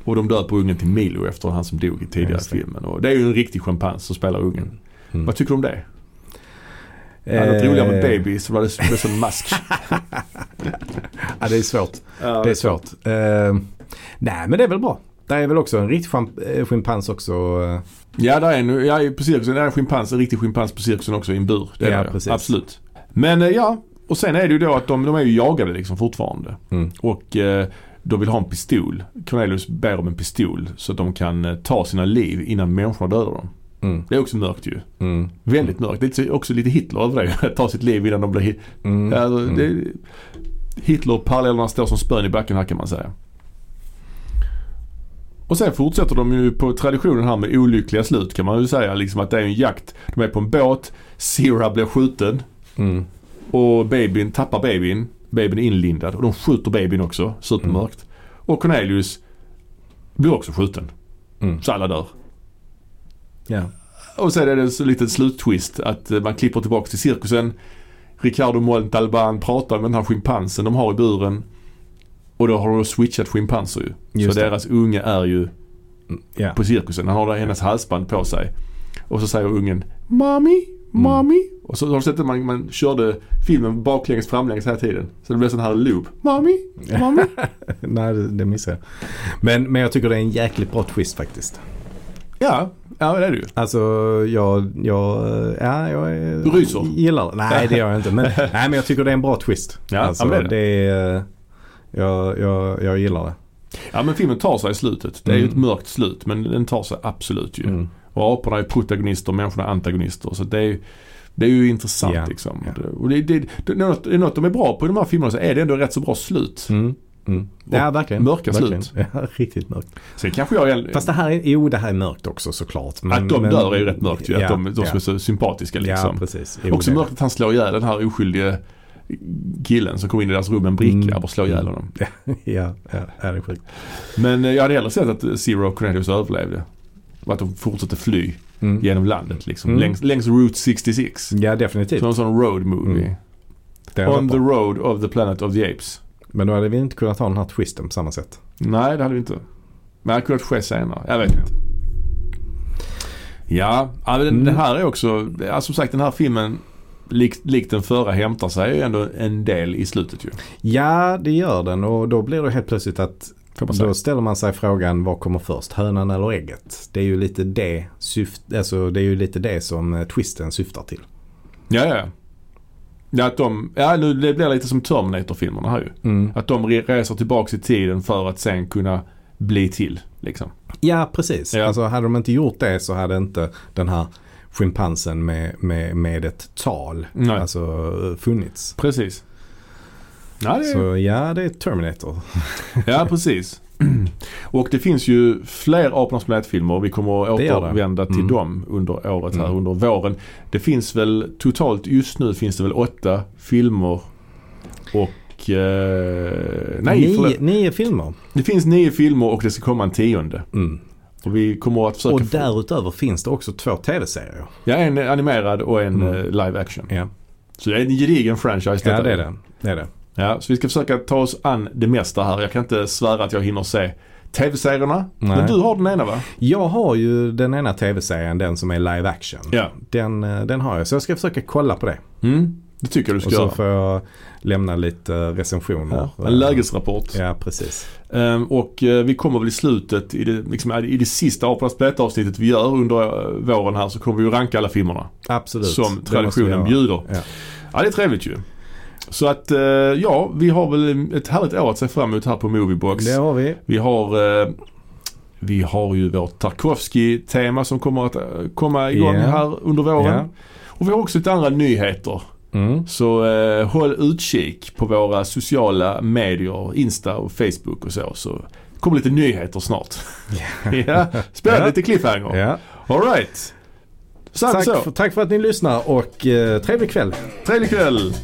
Och de dör på ungen till Milo efter han som dog i tidigare filmen. Och det är ju en riktig schimpans som spelar ungen. Mm. Vad tycker du om det? Något roligare med baby så var det som mask. Ja, det är svårt. Det är svårt. Nej, men det är väl bra. Det är väl också en riktig schimpans också. Ja, det är på cirkusen. Det är en riktig schimpans på cirkusen också i en bur. Det är det. Absolut. Men och sen är det ju då att de är ju jagade liksom fortfarande. Mm. Och de vill ha en pistol. Cornelius ber om en pistol så att de kan ta sina liv innan människor dödar dem. Mm. Det är också mörkt ju. Mm. Väldigt mörkt. Det är också lite Hitler över det. Att ta sitt liv innan de blir Hitler-parallellerna står som spön i backen här kan man säga. Och sen fortsätter de ju på traditionen här med olyckliga slut kan man ju säga. Liksom att det är en jakt. De är på en båt. Sira blir skjuten. Mm. Och babyn tappar babyn. Babyn är inlindad. Och de skjuter babyn också. Supermörkt. Mm. Och Cornelius blir också skjuten. Så alla dör. Ja. Och sen är det en liten sluttwist att man klipper tillbaka till cirkusen. Ricardo Montalban pratar med den här schimpansen de har i buren. Och då har de switchat schimpanser ju. Just så det. Deras unge är ju på cirkusen. Han har där hennes halsband på sig. Och så säger ungen Mommy. Och så har du sett att man körde filmen baklänges framlänges hela tiden. Så det blev sån här loop. Mommy. Nej, det missar jag. Men jag tycker det är en jäkligt bra twist faktiskt. Ja, det är det ju. Alltså, jag ryser. Gillar det. Nej, det gör jag inte. Men, nej, men jag tycker det är en bra twist. Ja, alltså, jag gillar det. Ja, men filmen tar sig i slutet. Det är ju ett mörkt slut, men den tar sig absolut ju. Mm. Och aporna är protagonister och människorna är antagonister. Så det är ju intressant liksom. Yeah. Och det är något de är bra på i de här filmerna, så är det ändå rätt så bra slut. Mm. Mm. Ja, verkligen. Mörka slut. Ja, riktigt mörkt. Sen kanske jag... Fast det här är mörkt också såklart. Men, att de dör är ju rätt mörkt. Ju, att de som är så sympatiska liksom. Ja, precis. Också mörkt att han slår ihjäl den här oskyldige killen som kom in i deras rum med en bricka och slår ihjäl honom. Ja, det är sjukt. Men jag hade hellre sett att Zero Cornelius överlevde. Att de fortsätter fly genom landet liksom. Längs Route 66. Ja, definitivt. Som en sån road movie. On the road of the Planet of the Apes. Men då hade vi inte kunnat ha den här twisten på samma sätt. Nej, det hade vi inte. Men det hade kunnat ske senare. Jag vet inte. Ja, det här är också... Som sagt, den här filmen, likt den förra, hämtar sig ändå en del i slutet ju. Ja, det gör den. Och då blir det helt plötsligt att... Då ställer man sig frågan, vad kommer först? Hönan eller ägget? Det är ju lite det, det som twisten syftar till. Ja. Det blir lite som Terminator-filmerna här ju. Mm. Att de reser tillbaka i tiden för att sen kunna bli till, liksom. Ja, precis. Ja. Alltså, hade de inte gjort det så hade inte den här schimpansen med ett tal funnits. Precis. Ja, det är Terminator. Ja, precis. Och det finns ju fler Apornas planetfilmer. Vi kommer att återvända till dem under året här, under våren. Det finns väl totalt just nu finns det väl 8 filmer och 9 filmer. Det finns 9 filmer och det ska komma en 10:e. Mm. Och vi kommer att försöka... Och därutöver finns det också 2 tv-serier. Ja, en animerad och en live action. Ja. Så det är en gedigen franchise. Ja, det är det. Ja, så vi ska försöka ta oss an det mesta här. Jag kan inte svära att jag hinner se tv-serierna. Nej. Men du har den ena, va? Jag har ju den ena tv-serien, den som är live action. Ja. Den har jag, så jag ska försöka kolla på det. Mm. Det tycker jag du ska göra. Och så får jag lämna lite recensioner. Ja, en lägesrapport. Ja, precis. Och vi kommer väl i slutet, i det sista Apornas planetavsnittet vi gör under våren här, så kommer vi ju ranka alla filmerna. Absolut. Som traditionen bjuder. Ja, det är trevligt ju. Så att, vi har väl ett härligt år att se fram emot här på Moviebox. Det har vi. Vi har ju vårt Tarkovsky-tema som kommer att komma igång här under våren. Yeah. Och vi har också lite andra nyheter. Mm. Så håll utkik på våra sociala medier, Insta och Facebook och så kommer lite nyheter snart. Yeah. Ja, spela lite cliffhanger. Yeah. All right. Tack för att ni lyssnar och trevlig kväll.